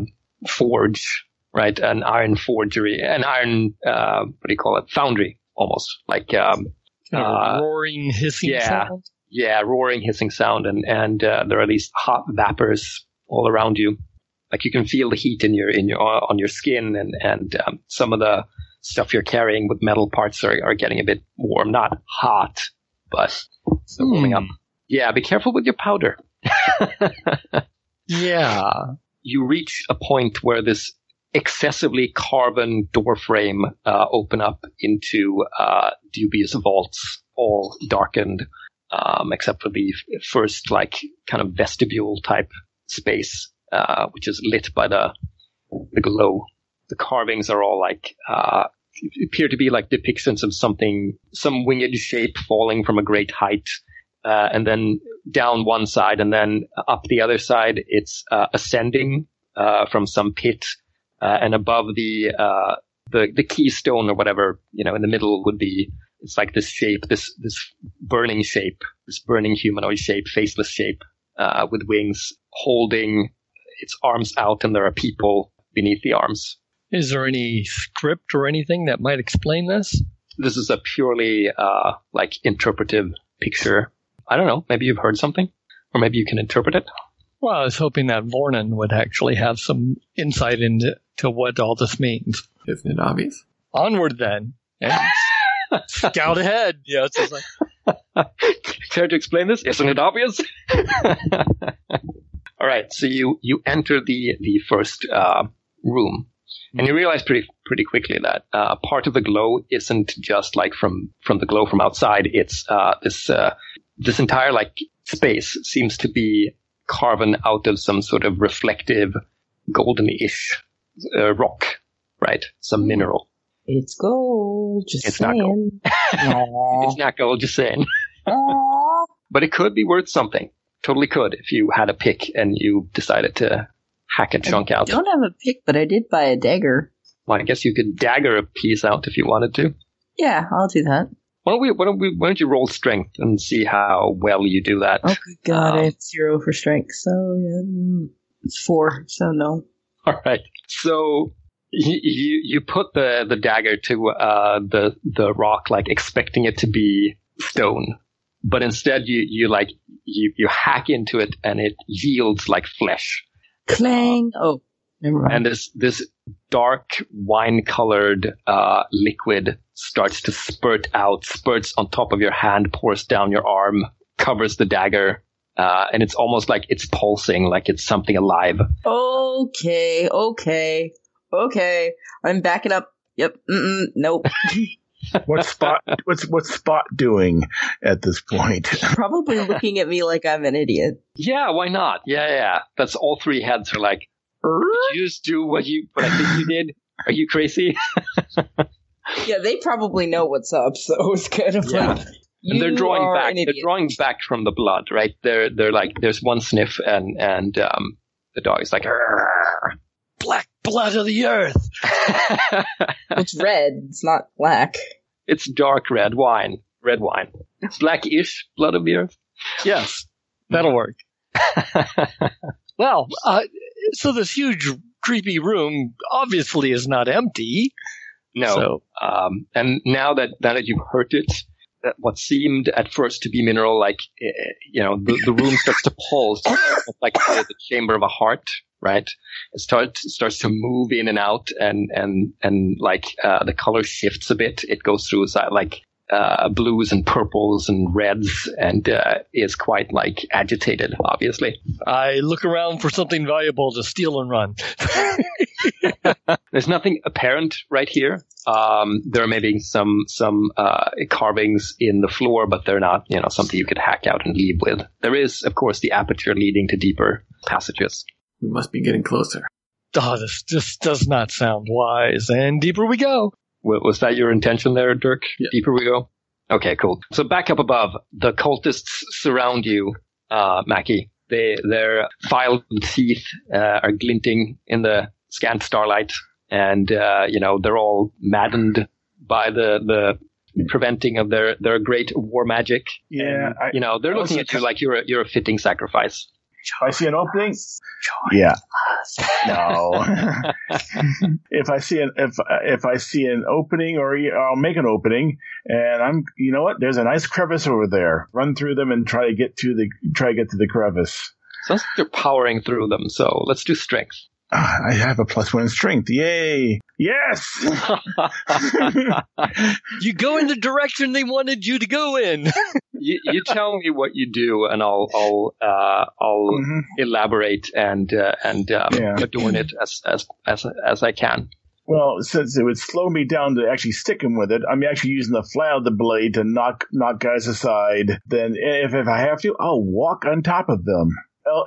forge, right? An iron forgery, an iron uh, what do you call it? Foundry, almost like um, uh, roaring hissing. Yeah, sound? yeah, roaring hissing sound, and and uh, there are these hot vapors all around you. Like you can feel the heat in your in your on your skin, and and um, some of the stuff you're carrying with metal parts are are getting a bit warm, not hot, but so warming mm. up. Yeah, be careful with your powder. Yeah. You reach a point where this excessively carven door frame uh, open up into uh, dubious vaults, all darkened, um, except for the first, like, kind of vestibule-type space, uh, which is lit by the the glow. The carvings are all, like, uh, appear to be, like, depictions of something, some winged shape falling from a great height. Uh, and then down one side and then up the other side, it's uh, ascending uh, from some pit. Uh, and above the, uh, the the keystone or whatever, you know, in the middle would be, it's like this shape, this this burning shape, this burning humanoid shape, faceless shape uh, with wings holding its arms out. And there are people beneath the arms. Is there any script or anything that might explain this? This is a purely uh, like interpretive picture. I don't know. Maybe you've heard something, or maybe you can interpret it. Well, I was hoping that Vornan would actually have some insight into to what all this means. Isn't it obvious? Onward, then. And scout ahead. Yeah, it's just like... Care to explain this? Isn't it obvious? All right. So you, you enter the the first uh, room, mm-hmm. and you realize pretty pretty quickly that uh, part of the glow isn't just like from from the glow from outside. It's uh, this. Uh, This entire like space seems to be carven out of some sort of reflective, golden-ish uh, rock, right? Some mineral. It's gold. Just it's saying. Not gold. It's not gold. Just saying. But it could be worth something. Totally could if you had a pick and you decided to hack a chunk I out. I don't have a pick, but I did buy a dagger. Well, I guess you could dagger a piece out if you wanted to. Yeah, I'll do that. Why don't, we, why, don't we, why don't you roll strength and see how well you do that? Oh, good God. Um, I have zero for strength, so yeah, it's four, so no. All right. So you you, you put the, the dagger to uh, the the rock, like expecting it to be stone, but instead you you like you, you hack into it and it yields like flesh. Clang! Uh, oh, never mind. And this this dark wine-colored uh, liquid starts to spurt out, spurts on top of your hand, pours down your arm, covers the dagger, uh, and it's almost like it's pulsing, like it's something alive. Okay, okay, okay. I'm backing up. Yep. Mm-mm, nope. What's Spot? What's what's Spot doing at this point? Probably looking at me like I'm an idiot. Yeah. Why not? Yeah, yeah. That's all three heads are like. Did you just do what you what I think you did? Are you crazy? Yeah, they probably know what's up, so it's kind of yeah. like... And they're drawing back. They're drawing back from the blood, right? They're they're like, there's one sniff, and and um, the dog is like, black blood of the earth. It's red. It's not black. It's dark red wine. Red wine. It's blackish blood of the earth. Yes, that'll work. Well, uh, so this huge creepy room obviously is not empty. No. So. Um, and now that now that you've hurt it. That what seemed at first to be mineral, like, you know, the, the room starts to pulse, like the chamber of a heart, right? It starts starts to move in and out, and and and like uh, the color shifts a bit. It goes through like uh, blues and purples and reds, and uh, is quite like agitated. Obviously, I look around for something valuable to steal and run. There's nothing apparent right here. Um, there are maybe some some uh, carvings in the floor, but they're not, you know, something you could hack out and leave with. There is, of course, the aperture leading to deeper passages. We must be getting closer. Oh, this this does not sound wise. And deeper we go. W- was that your intention there, Dirk? Yeah. Deeper we go? Okay, cool. So back up above, the cultists surround you, uh, Mackie. They their filed teeth uh, are glinting in the scant starlight, and uh, you know, they're all maddened by the the preventing of their, their great war magic. Yeah, and, I, you know, they're I looking at you like you're a, you're a fitting sacrifice. Join I see an opening. Us. Join yeah. Us. No. if I see an if if I see an opening, or I'll make an opening, and I'm you know what? There's a nice crevice over there. Run through them and try to get to the try to get to the crevice. Sounds like they're powering through them. So let's do strength. Uh, I have a plus one strength. Yay. Yes. You go in the direction they wanted you to go in. you, you tell me what you do, and I'll I'll uh, I'll mm-hmm. elaborate and uh, and um, yeah. adorn it as, as as as I can. Well, since it would slow me down to actually stick him with it, I'm actually using the flat of the blade to knock knock guys aside. Then if if I have to, I'll walk on top of them.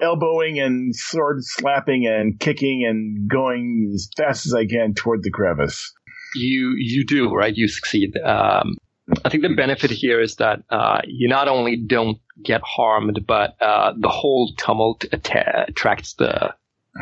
Elbowing and sword slapping and kicking and going as fast as I can toward the crevice. You you do, right? You succeed. Um, I think the benefit here is that uh, you not only don't get harmed, but uh, the whole tumult att- attracts the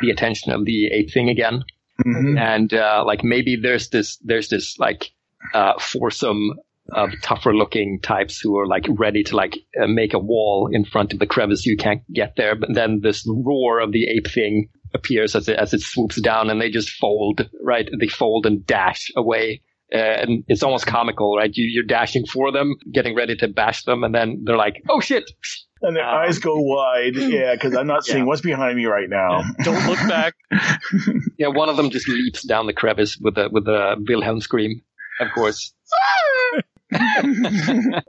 the attention of the ape thing again. Mm-hmm. And uh, like maybe there's this there's this like uh, foursome of tougher looking types who are like ready to like uh, make a wall in front of the crevice. You can't get there, but then this roar of the ape thing appears as it, as it swoops down, and they just fold, right? They fold and dash away. Uh, and it's almost comical, right? You, you're dashing for them, getting ready to bash them, and then they're like, oh shit. And their um, eyes go wide. Yeah, because I'm not seeing yeah. what's behind me right now. Yeah. Don't look back. Yeah, one of them just leaps down the crevice with a, with a Wilhelm scream, of course.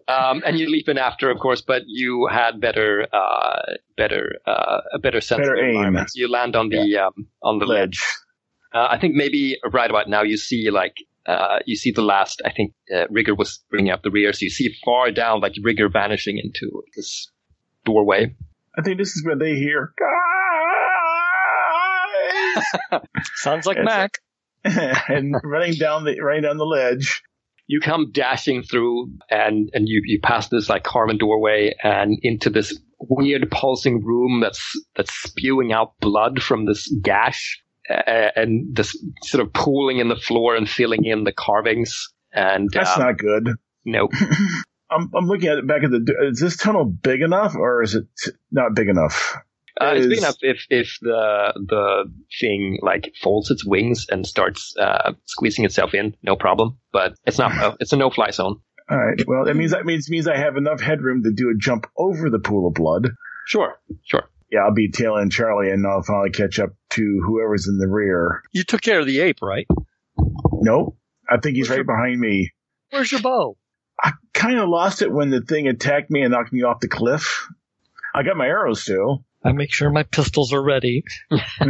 um, and you leap in after, of course, but you had better, uh, better, uh, a better sense better of environment. Aim. You land on the yeah. um, on the ledge. ledge. Uh, I think maybe right about now you see like uh, you see the last. I think uh, Rigger was bringing up the rear, so you see far down like Rigger vanishing into this doorway. I think this is when they hear. Guys! Sounds like Mac. And running down the running down the ledge. You come dashing through, and, and you, you pass this like carven doorway and into this weird pulsing room that's that's spewing out blood from this gash uh, and this sort of pooling in the floor and filling in the carvings. And that's um, not good. No, I'm I'm looking at it back at the. Is this tunnel big enough, or is it not big enough? Uh, it's big enough if, if the the thing like folds its wings and starts uh, squeezing itself in, no problem. But it's not uh, it's a no fly zone. All right. Well, that means that means means I have enough headroom to do a jump over the pool of blood. Sure. Sure. Yeah, I'll be tailing Charlie, and I'll finally catch up to whoever's in the rear. You took care of the ape, right? Nope. I think he's Where's right your, behind me. Where's your bow? I kind of lost it when the thing attacked me and knocked me off the cliff. I got my arrows still. I make sure my pistols are ready. uh, All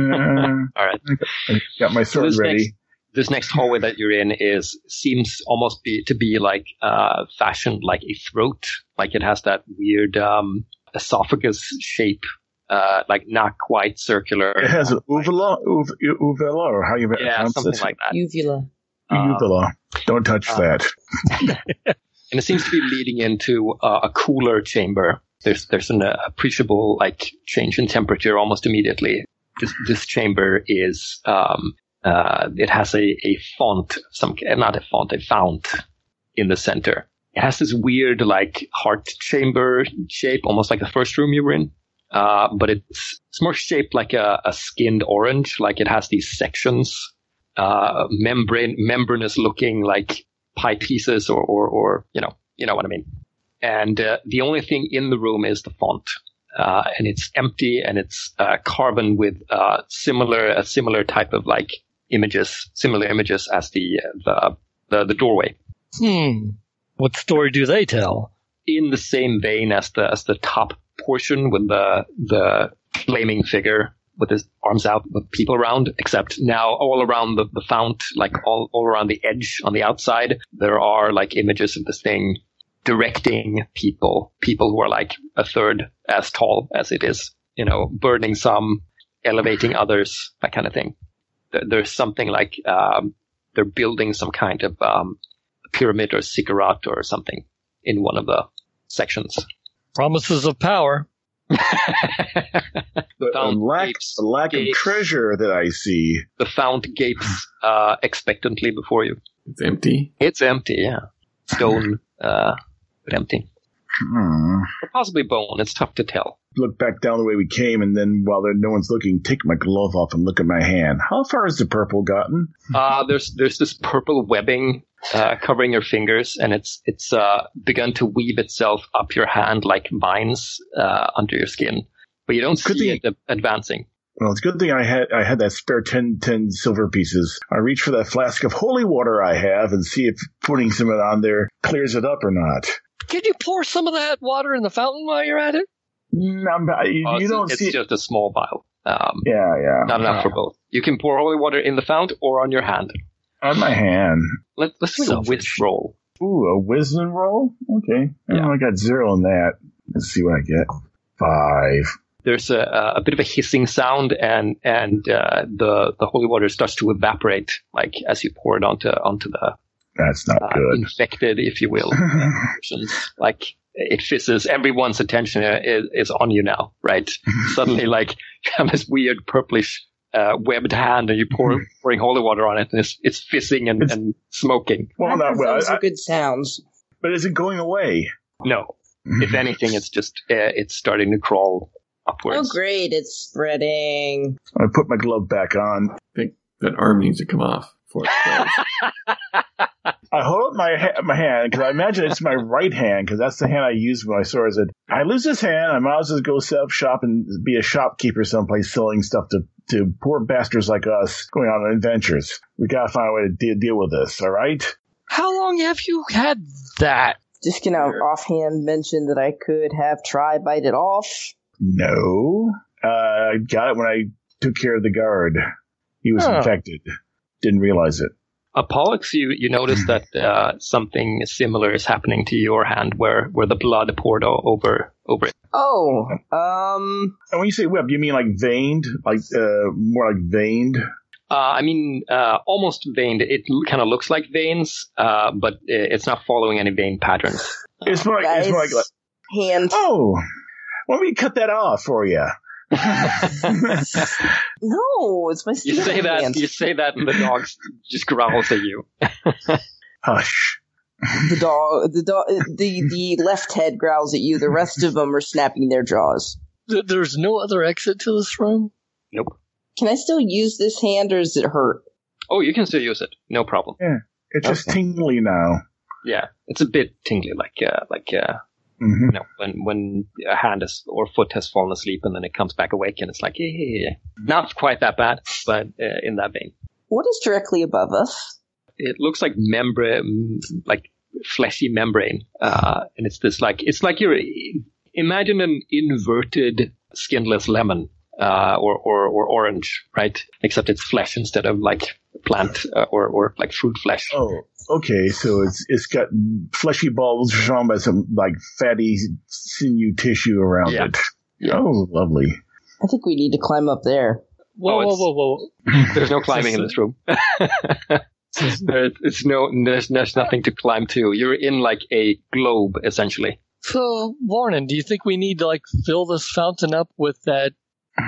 right. I got my sword so ready. Next, this next hallway that you're in is seems almost be, to be like uh, fashioned like a throat. Like it has that weird um, esophagus shape, uh, like not quite circular. It has an uvula, uv, uvula, or how you pronounce it? Yeah, something like that. Uvula. Um, the law. Don't touch uh, that. And it seems to be leading into uh, a cooler chamber. There's there's an uh, appreciable like change in temperature almost immediately. This this chamber is um uh it has a a font some not a font a fount in the center. It has this weird like heart chamber shape, almost like the first room you were in. Uh, but it's it's more shaped like a, a skinned orange. Like it has these sections, uh membrane membranous looking like pie pieces or or or you know you know what I mean. And uh, the only thing in the room is the font, uh, and it's empty, and it's uh, carven with uh, similar a similar type of like images, similar images as the the the, the doorway. Hmm. What story do they tell? In the same vein as the as the top portion with the the flaming figure with his arms out with people around, except now all around the, the fount, like all, all around the edge on the outside, there are like images of this thing directing people, people who are like a third as tall as it is, you know, burning some, elevating others, that kind of thing. There, there's something like um, they're building some kind of um, pyramid or ziggurat or something in one of the sections. Promises of power. The fount lack, gapes, the lack gapes, of treasure that I see. The fount gapes uh, expectantly before you. It's empty? It's empty, yeah. Stone, uh, but empty. Hmm. Or possibly bone. It's tough to tell. Look back down the way we came, and then while there, no one's looking, take my glove off and look at my hand. How far has the purple gotten? uh, there's there's this purple webbing uh, covering your fingers, and it's it's uh, begun to weave itself up your hand like vines uh, under your skin. But you don't Could see be- it advancing. Well, it's a good thing I had I had that spare ten, ten silver pieces. I reach for that flask of holy water I have and see if putting some of it on there clears it up or not. Can you pour some of that water in the fountain while you're at it? No, you, oh, you don't it's see It's just a small vial. Um, yeah, yeah. Not enough yeah. for both. You can pour holy water in the fount or on your hand. On my hand. Let, let's do a wisdom roll. Ooh, a wisdom roll? Okay. I yeah. know I got zero on that. Let's see what I get. Five. There's a, a bit of a hissing sound, and and uh, the the holy water starts to evaporate, like as you pour it onto onto the. That's not uh, good. Infected, if you will. Like it fizzes. Everyone's attention is, is on you now, right? Suddenly, like you have this weird purplish uh, webbed hand, and you pour pouring holy water on it, and it's it's fizzing and, it's, and smoking. Well, not well. Those I, are good sounds. But is it going away? No. If anything, it's just uh, it's starting to crawl. Upwards. Oh, great. It's spreading. I put my glove back on. I think that arm needs to come off. Before it I hold up my, ha- my hand because I imagine it's my right hand because that's the hand I used when I saw it. I said, I lose this hand. I might as well go set up shop and be a shopkeeper someplace selling stuff to, to poor bastards like us going on adventures. We got to find a way to de- deal with this, all right? How long have you had that? Just going to offhand mention that I could have tri-bite it off. No. Uh, I got it when I took care of the guard. He was oh. infected. Didn't realize it. Apollux, you, you notice that uh, something similar is happening to your hand where, where the blood poured o- over over it. Oh. Um. And when you say web, you mean like veined? Like uh, more like veined? Uh, I mean, uh, almost veined. It kind of looks like veins, uh, but it's not following any vein patterns. It's more like... Guys, it's more like, like hand. Oh. Why don't we cut that off for you? No, it's my you say that hand. You say that and the dog just growls at you. Hush. The dog, the dog, the, the left head growls at you. The rest of them are snapping their jaws. There's no other exit to this room? Nope. Can I still use this hand or does it hurt? Oh, you can still use it. No problem. Yeah, it's okay. Just tingly now. Yeah, it's a bit tingly, like, uh, like, uh, Mm-hmm. You know, when when a hand is, or foot has fallen asleep and then it comes back awake and it's like, yeah, yeah, yeah. Not quite that bad, but uh, in that vein. What is directly above us? It looks like membrane, like fleshy membrane, uh, and it's this like it's like you're imagine an inverted skinless lemon uh, or, or or orange, right? Except it's flesh instead of like plant uh, or or like fruit flesh. Oh. Okay, so it's it's got fleshy balls surrounded by some like fatty sinew tissue around yeah. it. Yeah. Oh, lovely. I think we need to climb up there. Whoa, oh, whoa, whoa, whoa. There's no climbing in this room. there's, it's no, there's, there's nothing to climb to. You're in like a globe, essentially. So, Lauren, do you think we need to like fill this fountain up with that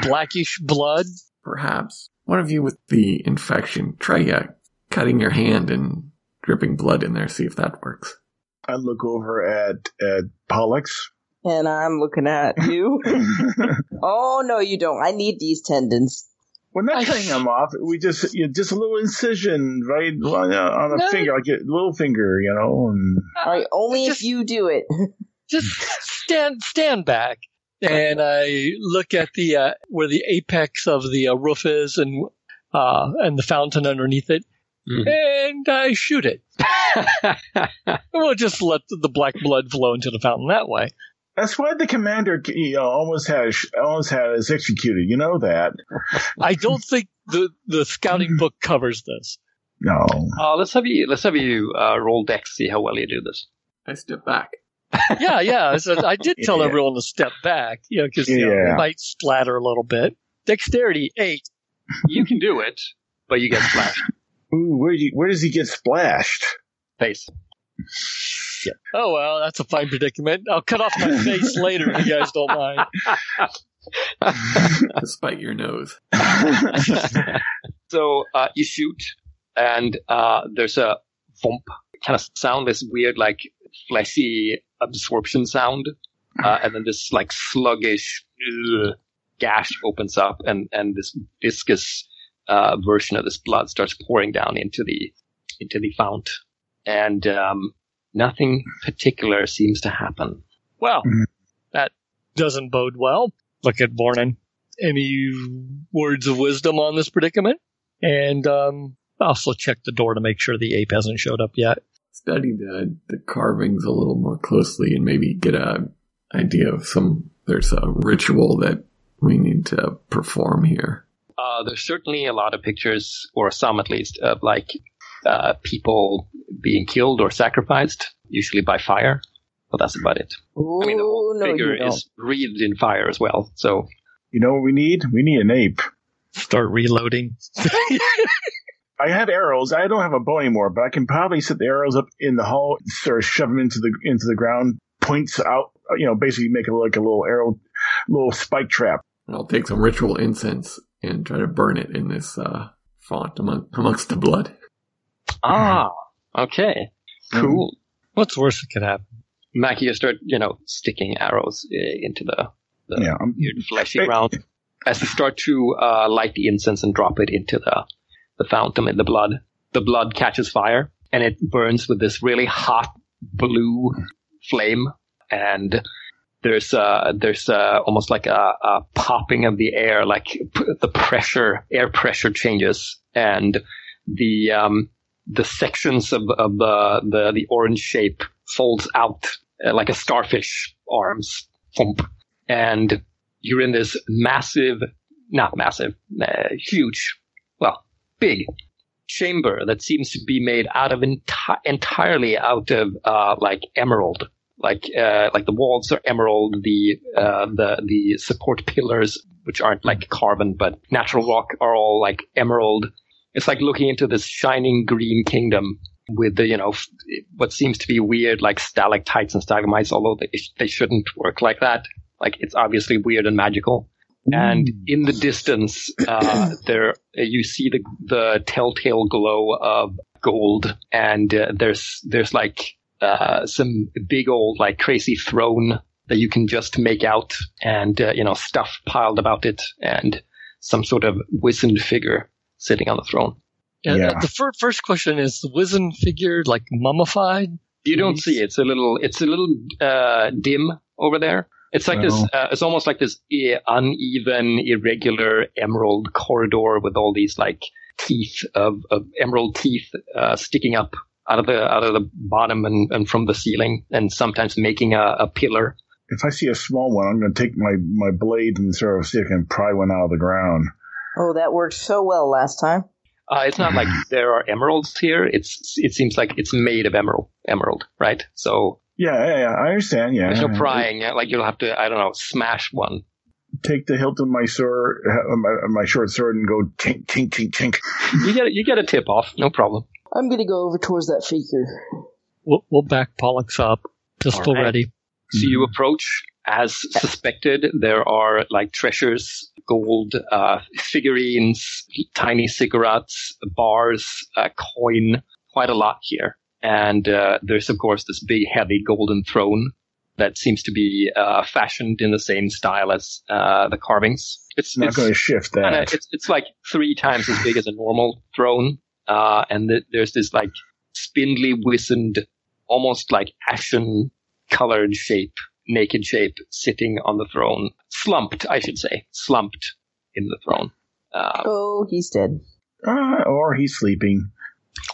blackish blood? Perhaps. One of you with the infection, try uh, cutting your hand and dripping blood in there, see if that works. I look over at, at Pollux. And I'm looking at you. Oh, no, you don't. I need these tendons. We're not cutting them off. We just, you know, just a little incision, right? On a, on a no. finger, like a little finger, you know. And... All right, only just, if you do it. Just stand stand back. And I look at the uh, where the apex of the uh, roof is and uh, and the fountain underneath it. Mm-hmm. And I shoot it. We'll just let the black blood flow into the fountain that way. That's why the commander, you know, almost had almost had us executed. You know that. I don't think the, the scouting book covers this. No. Uh, let's have you let's have you uh, roll Dex, see how well you do this. I step back. yeah, yeah. So I did tell yeah. everyone to step back, you know, because yeah. you know, it might splatter a little bit. Dexterity eight. You can do it, but you get splashed. Ooh, where, do you, where does he get splashed? Face. Yeah. Oh, well, that's a fine predicament. I'll cut off my face later if you guys don't mind. Despite your nose. So uh, you shoot, and uh, there's a thump kind of sound, this weird, like, fleshy absorption sound. Uh, and then this, like, sluggish ugh, gash opens up, and, and this viscous uh, version of this blood starts pouring down into the into the fount. And um, nothing particular seems to happen. Well, mm-hmm. that doesn't bode well. Look at Bornan. Any words of wisdom on this predicament? And um, also check the door to make sure the ape hasn't showed up yet. Study the, the carvings a little more closely and maybe get an idea of some... There's a ritual that we need to perform here. Uh, there's certainly a lot of pictures, or some at least, of like... Uh, people being killed or sacrificed, usually by fire, but that's about it. Ooh, I mean, the whole no, figure is wreathed in fire as well. So, you know what we need? We need an ape. Start reloading. I have arrows. I don't have a bow anymore, but I can probably set the arrows up in the hall, sort of shove them into the into the ground, points out. You know, basically make it like a little arrow, little spike trap. I'll take some ritual incense and try to burn it in this uh, font among, amongst the blood. Ah, okay. Cool. What's worse that could happen? Mackie, you start, you know, sticking arrows into the, the yeah, weird fleshy it, round. As you start to uh, light the incense and drop it into the, the fountain in the blood, the blood catches fire, and it burns with this really hot blue flame, and there's uh, there's uh, almost like a, a popping of the air, like p- the pressure, air pressure changes, and the... Um, The sections of, of the, the the orange shape folds out uh, like a starfish arms, thump. And you're in this massive, not massive, uh, huge, well, big chamber that seems to be made out of enti- entirely out of uh, like emerald, like uh, like the walls are emerald, the uh, the the support pillars, which aren't like carbon but natural rock, are all like emerald. It's like looking into this shining green kingdom with the, you know, f- what seems to be weird, like stalactites and stalagmites, although they, sh- they shouldn't work like that. Like, it's obviously weird and magical. Mm. And in the distance, uh, there, uh, you see the, the telltale glow of gold. And uh, there's, there's like, uh, some big old, like, crazy throne that you can just make out and, uh, you know, stuff piled about it and some sort of wizened figure sitting on the throne. Yeah. yeah. The fir- first question is: the wizened figure, like mummified? You don't see it. It's a little. It's a little uh, dim over there. It's like oh. this. Uh, it's almost like this e- uneven, irregular emerald corridor with all these like teeth of, of emerald teeth uh, sticking up out of the out of the bottom and, and from the ceiling, and sometimes making a, a pillar. If I see a small one, I'm going to take my, my blade and sort of see if I can pry one out of the ground. Oh, that worked so well last time. Uh, it's not like there are emeralds here. It's it seems like it's made of emerald, emerald, right? So yeah, yeah, yeah. I understand. Yeah, there's no prying. It, like you'll have to, I don't know, smash one. Take the hilt of my sword, my, my short sword, and go tink, tink, tink, tink. You get you get a tip off, no problem. I'm going to go over towards that figure. We'll, we'll back Pollux up. Pistol right. ready. So you approach. As suspected, there are like treasures, gold, uh, figurines, tiny cigarettes, bars, a coin, quite a lot here. And uh, there's, of course, this big, heavy golden throne that seems to be uh, fashioned in the same style as uh, the carvings. It's not going to shift that. Kinda, it's, it's like three times as big as a normal throne. Uh, and th- there's this like spindly, wizened, almost like ashen-colored shape, naked shape, sitting on the throne. Slumped, I should say. Slumped in the throne. Uh, oh, he's dead. Uh, or he's sleeping.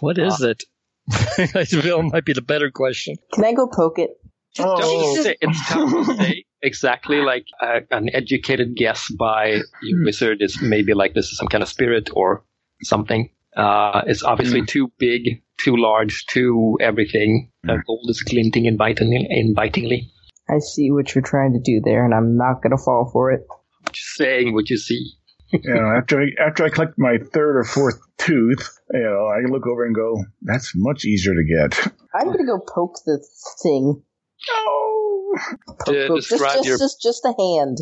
What is uh, it? Bill might be the better question. Can I go poke it? Oh. Don't say, it's tough to say. Exactly, like uh, an educated guess by your wizard is maybe like this is some kind of spirit or something. Uh, it's obviously mm. too big, too large, too everything. Mm. The gold is glinting invitingly, invitingly. I see what you're trying to do there, and I'm not going to fall for it. Just saying what you see. You know, after I, after I collect my third or fourth tooth, you know, I look over and go, that's much easier to get. I'm going to go poke the thing. No! Poke, poke. Just, just, your... just, just a hand.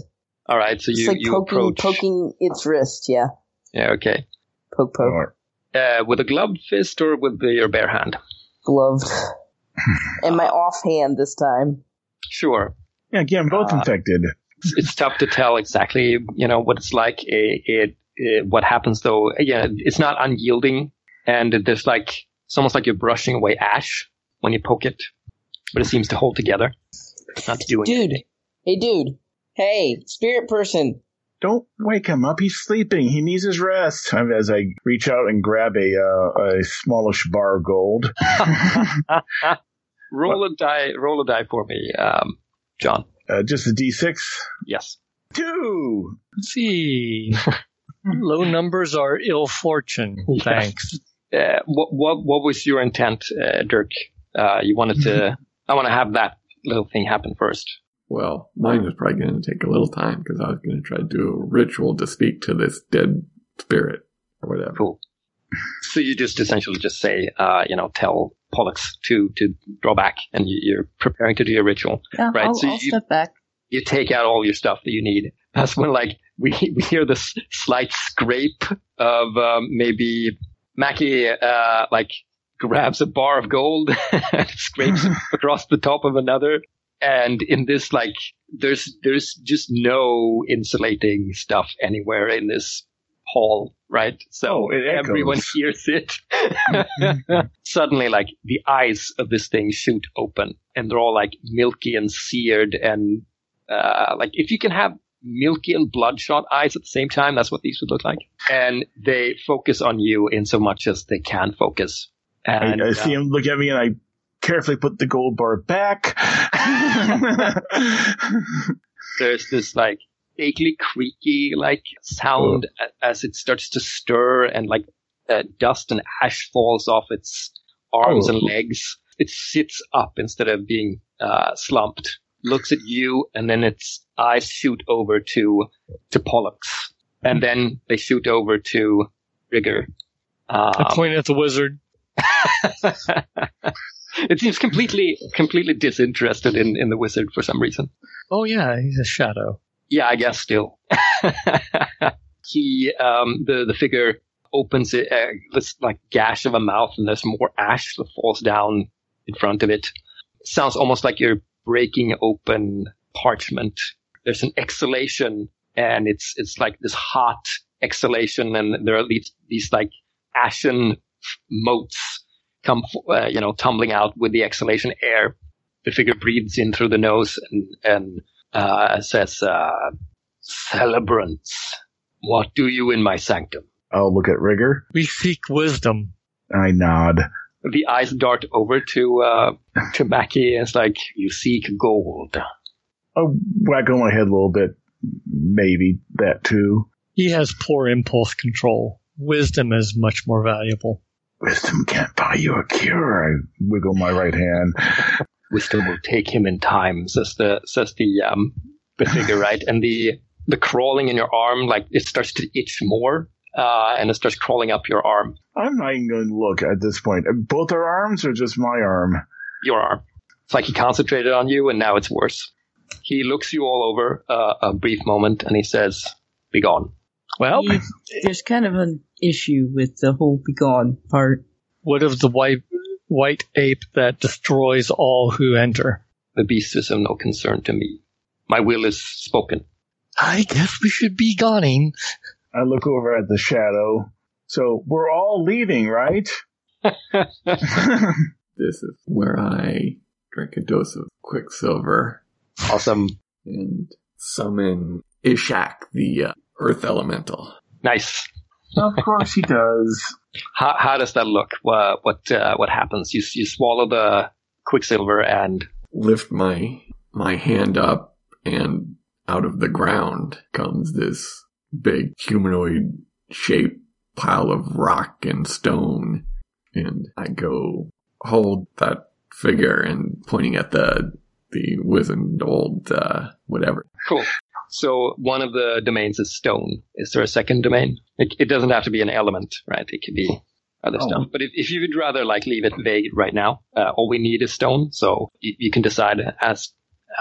All right, so you, like you poking, approach. Poking its wrist, yeah. Yeah, okay. Poke, poke. Uh, with a gloved fist or with your bare hand? Gloved. And my offhand this time. Sure. Yeah, again, both uh, infected. It's tough to tell exactly, you know, what it's like. It, it, it, what happens, though, again, it's not unyielding, and there's like, it's almost like you're brushing away ash when you poke it, but it seems to hold together. It's not doing dude. Anything. Hey, dude. Hey, spirit person. Don't wake him up. He's sleeping. He needs his rest. As I reach out and grab a uh, a smallish bar of gold. Roll what? a die. Roll a die for me, um, John. Uh, just a d six? Yes. Two! Let's see. Low numbers are ill fortune. Thanks. uh, what, what, what was your intent, uh, Dirk? Uh, you wanted to... I want to have that little thing happen first. Well, mine was probably going to take a little time because I was going to try to do a ritual to speak to this dead spirit or whatever. Cool. So you just essentially just say, uh, you know, tell Pollux to, to draw back, and you're preparing to do your ritual. Yeah, right? I'll, so I'll you, step back. You take out all your stuff that you need. That's when, like, we, we hear this slight scrape of um, maybe Mackie, uh, like, grabs a bar of gold and scrapes it across the top of another. And in this, like, there's there's just no insulating stuff anywhere in this hall, right? So oh, everyone hears it. Suddenly, like, the eyes of this thing shoot open, and they're all, like, milky and seared, and, uh, like, if you can have milky and bloodshot eyes at the same time, that's what these would look like. And they focus on you in so much as they can focus. And I, I see uh, him look at me, and I carefully put the gold bar back. There's this, like, vaguely creaky, like, sound oh. as it starts to stir, and, like, uh, dust and ash falls off its arms oh. and legs. It sits up instead of being uh, slumped, looks at you, and then its eyes shoot over to, to Pollux. And then they shoot over to Rigger. Um, I point at the wizard. It seems completely, completely disinterested in, in the wizard for some reason. Oh, yeah, he's a shadow. Yeah, I guess still. he, um, the, the figure opens it, uh, this like gash of a mouth, and there's more ash that falls down in front of it. It sounds almost like you're breaking open parchment. There's an exhalation, and it's, it's like this hot exhalation, and there are these, these like ashen motes come, uh, you know, tumbling out with the exhalation air. The figure breathes in through the nose and, and, Uh, says, uh, celebrants, what do you in my sanctum? I'll look at Rigger. We seek wisdom. I nod. The eyes dart over to, uh, to Mackie, and it's like, you seek gold. I'll whack on my head a little bit. Maybe that too. He has poor impulse control. Wisdom is much more valuable. Wisdom can't buy you a cure. I wiggle my right hand. Wisdom will take him in time, says the says the um the figure, right? And the the crawling in your arm, like, it starts to itch more uh, and it starts crawling up your arm. I'm not even going to look at this point. Both our arms or just my arm? Your arm. It's like he concentrated on you, and now it's worse. He looks you all over uh, a brief moment, and he says, "Be gone." Well, you, there's kind of an issue with the whole "be gone" part. What of the white white ape that destroys all who enter? The beast is of no concern to me. My will is spoken. I guess we should be goning. I look over at the shadow. So we're all leaving, right? This is where I drink a dose of Quicksilver. Awesome. And summon Ishak, the uh, Earth Elemental. Nice. Of course he does. How, how does that look? Uh, what uh, what happens? You you swallow the Quicksilver and lift my my hand up, and out of the ground comes this big humanoid shaped pile of rock and stone, and I go hold that figure and pointing at the the wizened old uh, whatever. Cool. So one of the domains is stone. Is there a second domain? It, it doesn't have to be an element, right? It could be other oh. stuff. But if, if you would rather like leave it vague right now, uh, all we need is stone. So you, you can decide as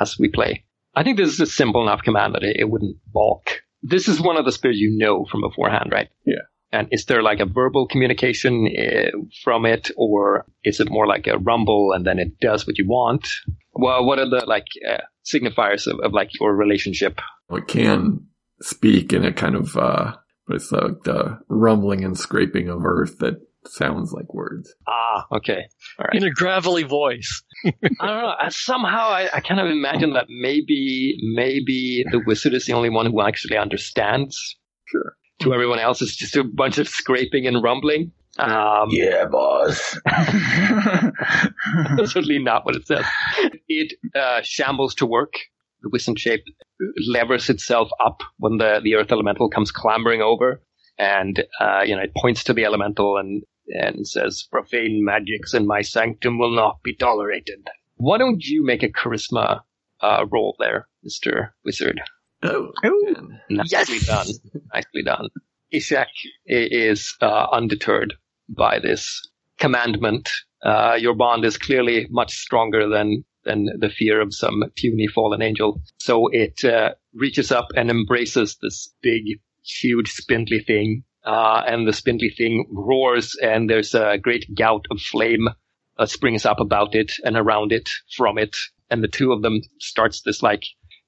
as we play. I think this is a simple enough command that it, it wouldn't balk. This is one of the spirits you know from beforehand, right? Yeah. And is there like a verbal communication uh, from it, or is it more like a rumble and then it does what you want? Well, what are the like uh, signifiers of, of like your relationship? It can speak in a kind of, uh, but it's like the rumbling and scraping of earth that sounds like words. Ah, okay. All right. In a gravelly voice. I don't know. I, somehow I, I kind of imagine that maybe maybe the wizard is the only one who actually understands. Sure. To everyone else, it's just a bunch of scraping and rumbling. Um, yeah, boss. That's certainly not what it says. It uh, shambles to work. The wizened shape levers itself up when the, the earth elemental comes clambering over. And, uh, you know, it points to the elemental and, and says, "Profane magics in my sanctum will not be tolerated." Why don't you make a charisma uh, roll there, Mister Wizard? Oh, nicely yes. done. Nicely done. Ishak is uh, undeterred by this commandment. Uh, your bond is clearly much stronger than, than the fear of some puny fallen angel. So it uh, reaches up and embraces this big, huge, spindly thing. Uh, and the spindly thing roars, and there's a great gout of flame that springs up about it and around it, from it. And the two of them starts this, like,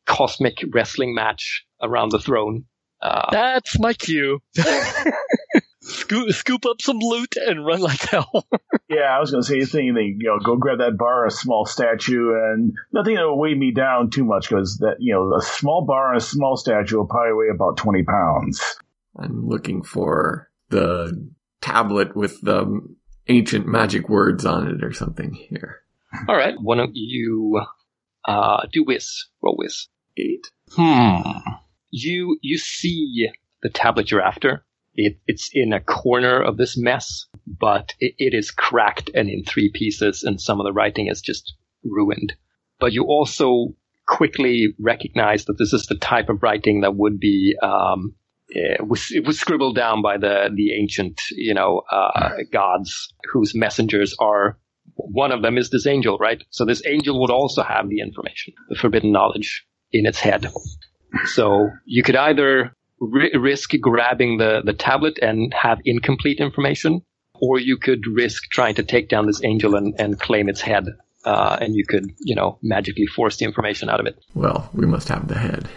cosmic wrestling match around the throne. Uh, That's my cue. Scoop, scoop up some loot and run like hell. Yeah, I was going to say the thing. You know, go grab that bar, a small statue, and nothing that will weigh me down too much, because that you know, a small bar and a small statue will probably weigh about twenty pounds. I'm looking for the tablet with the ancient magic words on it or something here. All right, why don't you uh, do whiz? Roll whiz. Eight. Hmm. You you see the tablet you're after. It, it's in a corner of this mess, but it, it is cracked and in three pieces, and some of the writing is just ruined. But you also quickly recognize that this is the type of writing that would be um, it was, it was scribbled down by the the ancient you know uh, gods whose messengers are. One of them is this angel, right? So this angel would also have the information, the forbidden knowledge, in its head. So you could either ri- risk grabbing the, the tablet and have incomplete information, or you could risk trying to take down this angel and, and claim its head, uh, and you could, you know, magically force the information out of it. Well, we must have the head.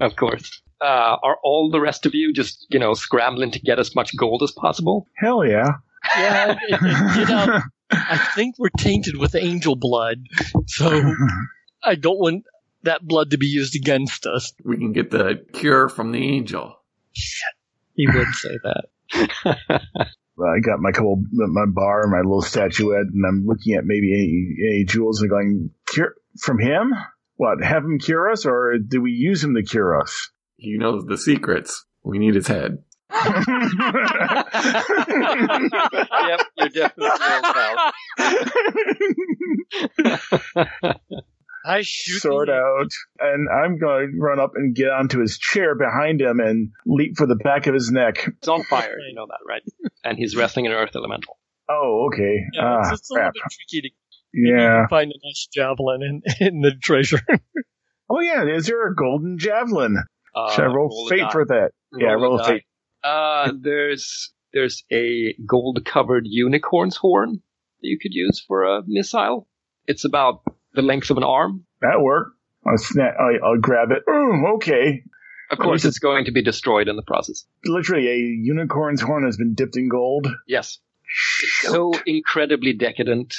Of course. Uh, are all the rest of you just, you know, scrambling to get as much gold as possible? Hell yeah. Yeah, it, it, you know, I think we're tainted with angel blood, so I don't want that blood to be used against us. We can get the cure from the angel. He would say that. Well, I got my couple, my bar, my little statuette, and I'm looking at maybe any, any jewels and going, cure from him? What, have him cure us, or do we use him to cure us? He knows the secrets. We need his head. Yep, you're definitely a pal. I shoot sword out, and I'm going to run up and get onto his chair behind him and leap for the back of his neck. It's on fire, you know that, right? And he's wrestling an earth elemental. Oh, okay. Yeah, ah, it's, it's a little bit tricky to yeah. find a nice javelin in, in the treasure. Oh, yeah. Is there a golden javelin? Uh, Should I roll, roll fate for that? Roll yeah, roll fate. Uh, there's there's a gold-covered unicorn's horn that you could use for a missile. It's about the length of an arm. That work. I'll, snap, I'll, I'll grab it. Ooh, okay. Of course, it's going to be destroyed in the process. Literally, a unicorn's horn has been dipped in gold. Yes. It's so incredibly decadent.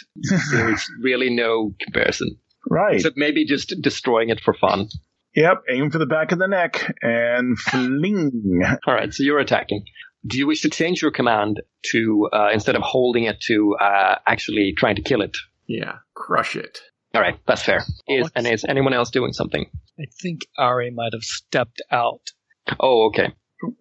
There's really no comparison. Right. Except maybe just destroying it for fun. Yep. Aim for the back of the neck and fling. All right. So you're attacking. Do you wish to change your command to, uh, instead of holding it, to uh, actually trying to kill it? Yeah. Crush it. All right. That's fair. Is, and is anyone else doing something? I think Ari might have stepped out. Oh, okay.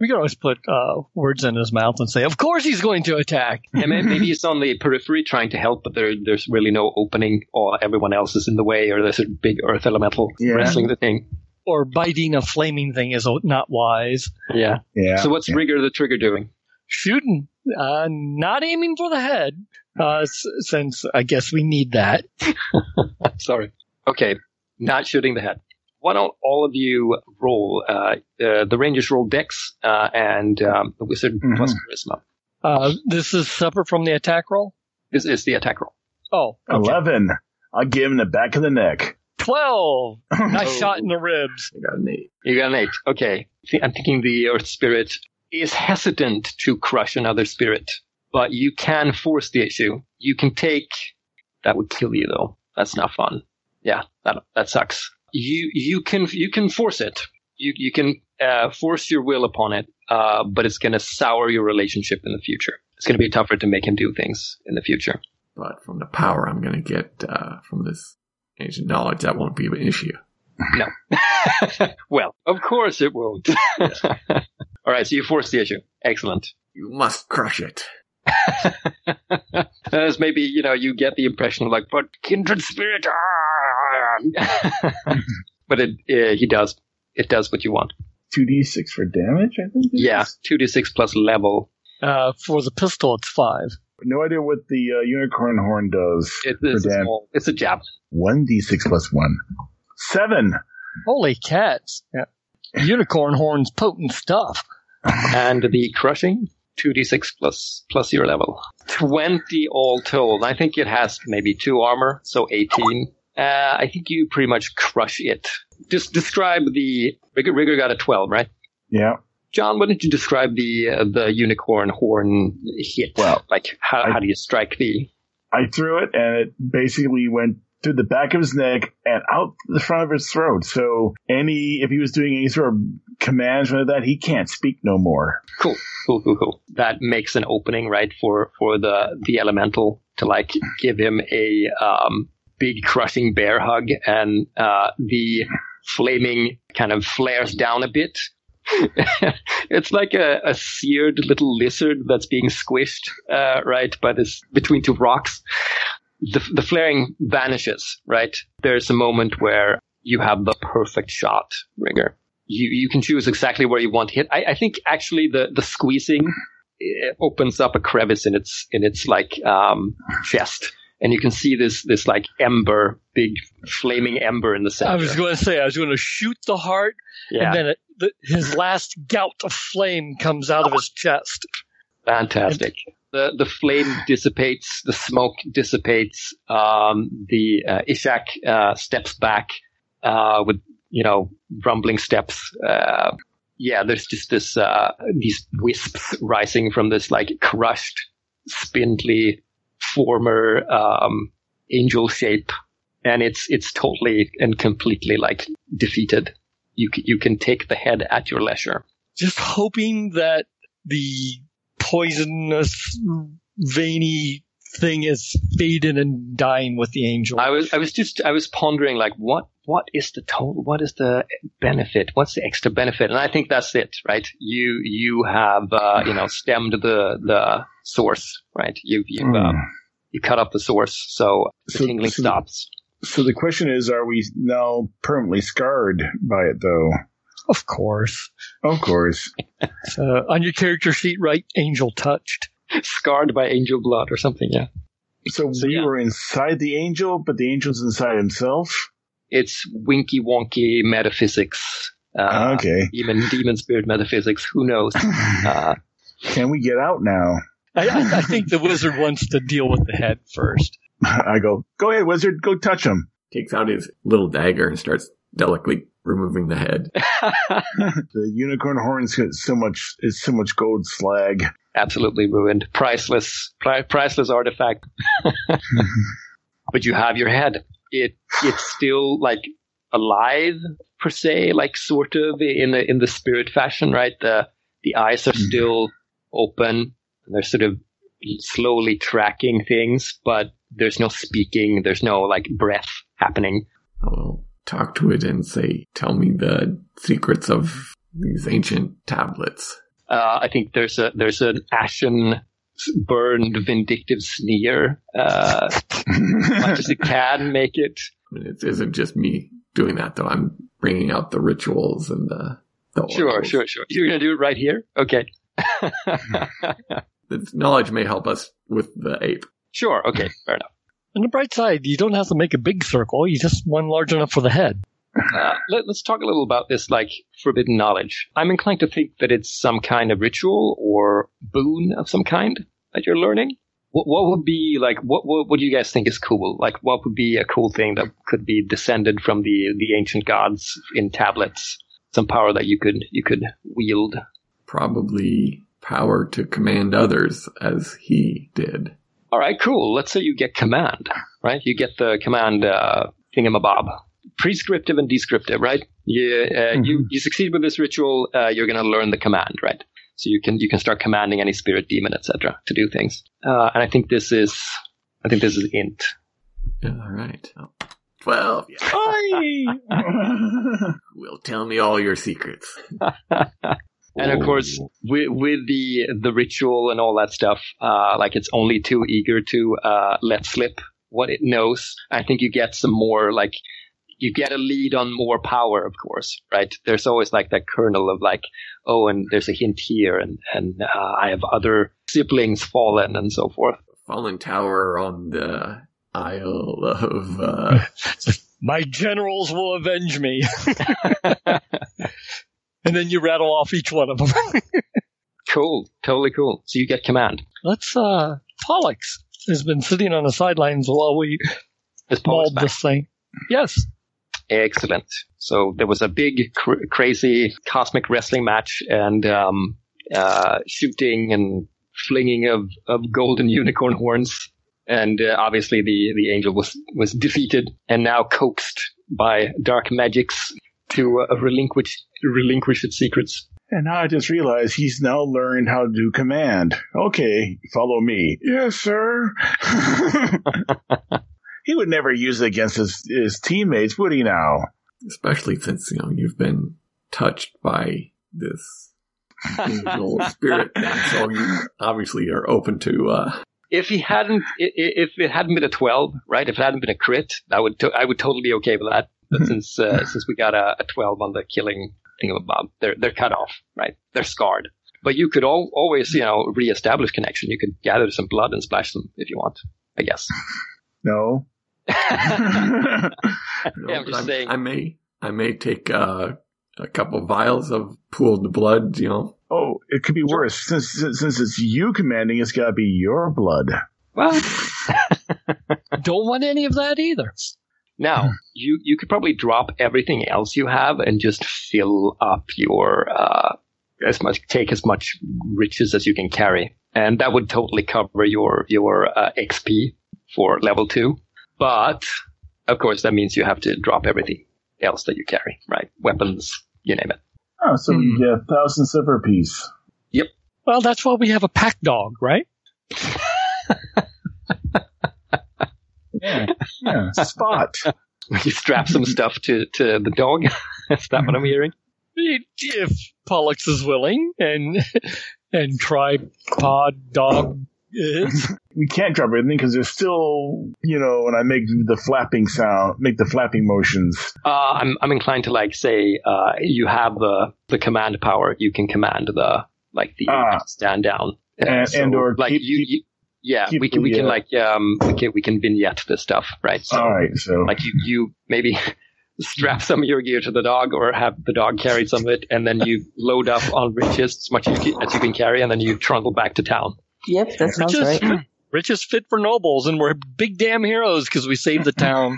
We can always put uh, words in his mouth and say, of course he's going to attack. And maybe it's on the periphery trying to help, but there, there's really no opening, or everyone else is in the way, or there's a big earth elemental yeah. wrestling the thing. Or biting a flaming thing is not wise. Yeah. yeah. So what's yeah. Rigger the Trigger doing? Shooting. Uh, not aiming for the head, uh, s- since I guess we need that. Sorry. Okay. Not shooting the head. Why don't all of you roll? Uh, uh, the Rangers roll Dex, uh, and um, the Wizard mm-hmm. plus Charisma. Uh, this is separate from the attack roll? This is the attack roll. Oh. Okay. eleven. I'll give him the back of the neck. twelve. Nice oh. shot in the ribs. You got an eight. You got an eight. Okay. I'm thinking the Earth Spirit is hesitant to crush another spirit, but you can force the issue. You can take... That would kill you, though. That's not fun. Yeah, that that sucks. You you can you can force it. You you can uh, force your will upon it, uh, but it's going to sour your relationship in the future. It's going to be tougher to make him do things in the future. But from the power I'm going to get uh, from this ancient knowledge, that won't be an issue. No. Well, of course it won't. Yeah. All right, so you force the issue. Excellent. You must crush it. As maybe, you know, you get the impression of like, but kindred spirit, but it, it he does it does what you want. two d six for damage, I think. Yeah, two d six plus level. Uh, for the pistol, it's five. No idea what the uh, unicorn horn does. It, it's, a small, it's a javelin. one d six plus one. seven. Holy cats! Yeah. Unicorn horn's potent stuff. And the crushing. two d six plus, plus your level. twenty all told. I think it has maybe two armor, so eighteen. Uh, I think you pretty much crush it. Just describe the... Rigger, Rigger got a twelve, right? Yeah. John, why don't you describe the uh, the unicorn horn hit? Well, like, how, I, how do you strike the... I threw it, and it basically went through the back of his neck and out the front of his throat. So any if he was doing any sort of commands or that, he can't speak no more. Cool, cool, cool, cool. That makes an opening, right, for for the the elemental to like give him a um, big crushing bear hug, and uh, the flaming kind of flares down a bit. It's like a, a seared little lizard that's being squished, uh, right, by this between two rocks. The, the flaring vanishes, right? There's a moment where you have the perfect shot, Rigger. You you can choose exactly where you want to hit. I, I think actually the, the squeezing opens up a crevice in its in its like um, chest, and you can see this this like ember, big flaming ember in the center. I was going to say I was going to shoot the heart, yeah. and then it, the, his last gout of flame comes out of his chest. Fantastic. And- The the flame dissipates, the smoke dissipates. Um, the uh, Ishak uh, steps back uh, with you know rumbling steps. Uh, yeah, there's just this uh, these wisps rising from this like crushed, spindly former um, angel shape, and it's it's totally and completely like defeated. You c- you can take the head at your leisure. Just hoping that the poisonous, veiny thing is fading and dying with the angel. I was, I was just, I was pondering, like, what, what is the total, what is the benefit? What's the extra benefit? And I think that's it, right? You, you have, uh, you know, stemmed the, the source, right? You've, you've, mm. um, you cut off the source, so the so, tingling so stops. So the question is, are we now permanently scarred by it, though? Of course. Of course. uh, on your character sheet, write angel touched. Scarred by angel blood or something, yeah. So, so we yeah. were inside the angel, but the angel's inside himself? It's winky wonky metaphysics. Uh, okay. Demon, demon spirit metaphysics. Who knows? Uh, Can we get out now? I, I think the wizard wants to deal with the head first. I go, go ahead, wizard, go touch him. Takes out his little dagger and starts delicately removing the head. The unicorn horns got so much, it's so much gold slag. Absolutely ruined. Priceless, pri- priceless artifact. But you have your head. It, it's still like alive per se, like sort of in the, in the spirit fashion, right? The, the eyes are still open. They're sort of slowly tracking things, but there's no speaking. There's no, like, breath happening. I'll talk to it and say, tell me the secrets of these ancient tablets. Uh, I think there's a there's an ashen, burned, vindictive sneer. Uh, as much as it can make it. I mean, it isn't just me doing that, though. I'm bringing out the rituals and the... the sure, oracles. sure, sure. You're going to do it right here? Okay. The knowledge may help us with the ape. Sure, okay, fair enough. On the bright side, you don't have to make a big circle, you just one large enough for the head. Uh, let, let's talk a little about this, like, forbidden knowledge. I'm inclined to think that it's some kind of ritual or boon of some kind that you're learning. What, what would be, like, what, what what do you guys think is cool? Like, what would be a cool thing that could be descended from the, the ancient gods in tablets? Some power that you could you could wield? Probably power to command others as he did. All right, cool. Let's say you get command, right? You get the command uh, thingamabob. Prescriptive and descriptive, right? You, uh, mm-hmm. you, you succeed with this ritual, uh, you're going to learn the command, right? So you can you can start commanding any spirit, demon, et cetera to do things. Uh, and I think this is I think this is int. All right. Oh, twelve. Yeah. Will tell me all your secrets. And of course, with, with the the ritual and all that stuff, uh, like it's only too eager to uh, let slip what it knows. I think you get some more, like, you get a lead on more power, of course, right? There's always like that kernel of like, oh, and there's a hint here, and, and uh, I have other siblings fallen and so forth. Fallen tower on the Isle of... Uh... My generals will avenge me. And then you rattle off each one of them. Cool. Totally cool. So you get command. Let's, uh, Pollux has been sitting on the sidelines while we mauled this thing. Yes. Excellent. So there was a big, cr- crazy cosmic wrestling match and, um, uh, shooting and flinging of, of golden unicorn horns. And, uh, obviously the, the angel was, was defeated and now coaxed by dark magics to uh, relinquish relinquish its secrets. And now I just realized he's now learned how to do command. Okay, follow me. Yes, sir. He would never use it against his, his teammates, would he now? Especially since, you know, you've been touched by this angel spirit. So you obviously are open to... Uh, If he hadn't, if it hadn't been a twelve, right? If it hadn't been a crit, I would, to, I would totally be okay with that. But since, uh, since we got a, a twelve on the killing thing of a Bob, they're, they're cut off, right? They're scarred. But you could all, always, you know, reestablish connection. You could gather some blood and splash them if you want, I guess. No. no yeah, I'm just I, saying. I may, I may take, uh, a couple of vials of pooled blood, you know. Oh, it could be worse. Since since, since it's you commanding, it's got to be your blood. Well, don't want any of that either. Now, you, you could probably drop everything else you have and just fill up your, uh, as much, take as much riches as you can carry. And that would totally cover your, your uh, X P for level two. But, of course, that means you have to drop everything else that you carry, right? Weapons, you name it. Oh, so mm. you get a thousand silver piece. Yep. Well, that's why we have a pack dog, right? yeah. yeah. Spot. You strap some stuff to, to the dog? Is that what I'm hearing? If Pollux is willing and and tripod dog is. we can't drop everything because there's still, you know, and I make the flapping sound, make the flapping motions. Uh, I'm I'm inclined to like say uh, you have the the command power. You can command the like the ah, stand down and, and, so, and or like keep, you. you Yeah, Keep we can we can up. like um we can we can vignette this stuff, right? So, All right, so like you, you maybe strap some of your gear to the dog, or have the dog carry some of it, and then you load up on riches as much as you, as you can carry, and then you trundle back to town. Yep, that sounds riches, right. Riches fit for nobles, and we're big damn heroes because we saved the town.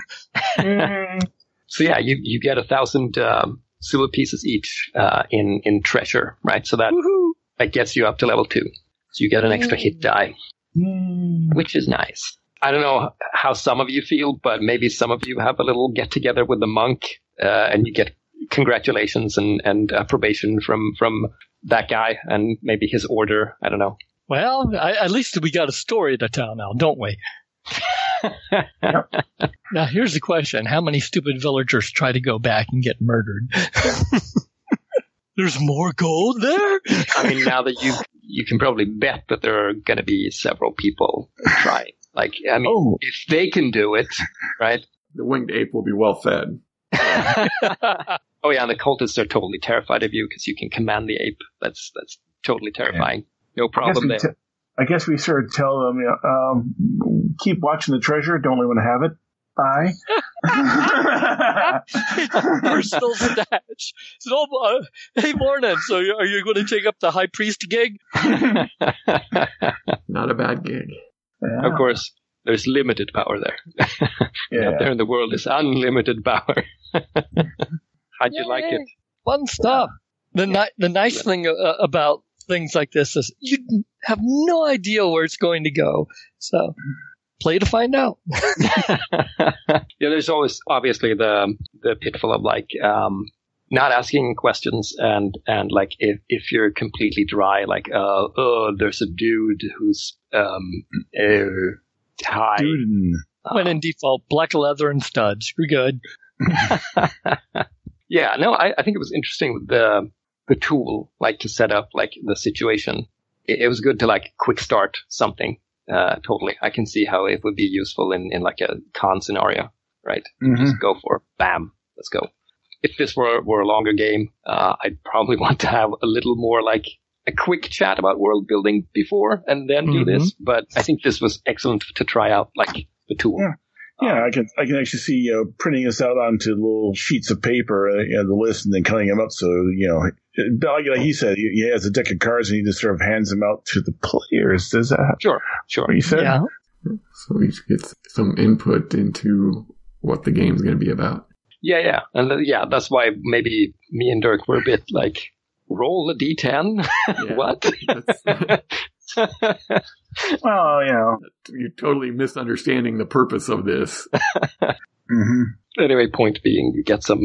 So yeah, you you get a thousand um, silver pieces each uh, in in treasure, right? So that Woo-hoo. that gets you up to level two. So you get an extra hit die. Mm. Which is nice. I don't know how some of you feel, but maybe some of you have a little get together with the monk, uh, and you get congratulations and and approbation from from that guy and maybe his order. I don't know. Well, I, at least we got a story to tell now, don't we? Now here's the question: how many stupid villagers try to go back and get murdered? There's more gold there? I mean, now that you you can probably bet that there are going to be several people trying. Like, I mean, oh. if they can do it, right? The winged ape will be well fed. Yeah. Oh, yeah, and the cultists are totally terrified of you because you can command the ape. That's that's totally terrifying. Yeah. No problem I there. T- I guess we sort of tell them, you know, um, keep watching the treasure. Don't let anyone have it. Bye. Personal stash. So, uh, hey, morning. So, are you going to take up the high priest gig? Not a bad gig. Yeah. Of course, there's limited power there. Yeah. Out there in the world is unlimited power. How'd you Yay. like it? Fun stuff. The yeah. ni- the nice yeah. thing uh, about things like this is you have no idea where it's going to go. So. Play to find out. Yeah, there's always obviously the the pitfall of like um, not asking questions and and like if, if you're completely dry, like uh, oh, there's a dude who's um uh, high. Dude. Uh, Went in default black leather and studs. You're good. Yeah, no, I, I think it was interesting with the the tool, like to set up like the situation. It, it was good to like quick start something. Uh, totally. I can see how it would be useful in, in like a con scenario, right? Mm-hmm. Just go for bam, let's go. If this were, were a longer game, uh, I'd probably want to have a little more like a quick chat about world building before and then mm-hmm. do this. But I think this was excellent to try out like the tool. Yeah, yeah um, I can I can actually see you know, printing this out onto little sheets of paper, uh, you know, the list, and then cutting them up. So, you know. Like he said, he has a deck of cards and he just sort of hands them out to the players. Does that? Sure, sure. What he said? Yeah. So each gets some input into what the game's going to be about. Yeah, yeah. And yeah, that's why maybe me and Dirk were a bit like, roll a d ten? Yeah, what? that's, Well, you know. You're totally misunderstanding the purpose of this. Mm-hmm. Anyway, point being, you get some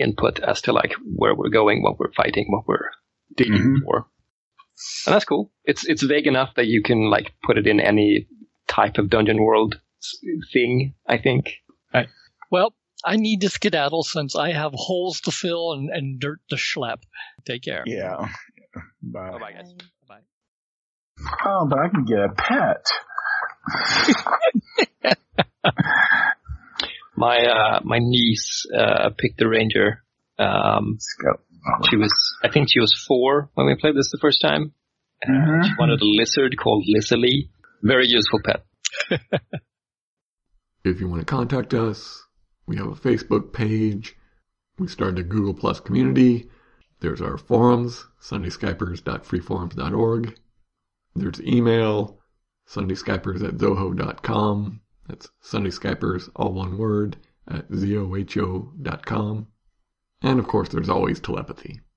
input as to like where we're going, what we're fighting, what we're digging mm-hmm. for, and that's cool. It's it's vague enough that you can like put it in any type of Dungeon World thing. I think. Right. Well, I need to skedaddle since I have holes to fill and, and dirt to schlep. Take care. Yeah. Bye. Bye, guys. Bye. Oh, but I can get a pet. My uh, my niece uh, picked a ranger. Um, she was, I think, she was four when we played this the first time. Uh, mm-hmm. She wanted a lizard called Lizzie. Very useful pet. If you want to contact us, we have a Facebook page. We started a Google Plus community. There's our forums, sunday skypers dot free forums dot org. There's email, sunday skypers at zoho dot com. That's sunday skypers, all one word, at zoho dot com. And, of course, there's always telepathy.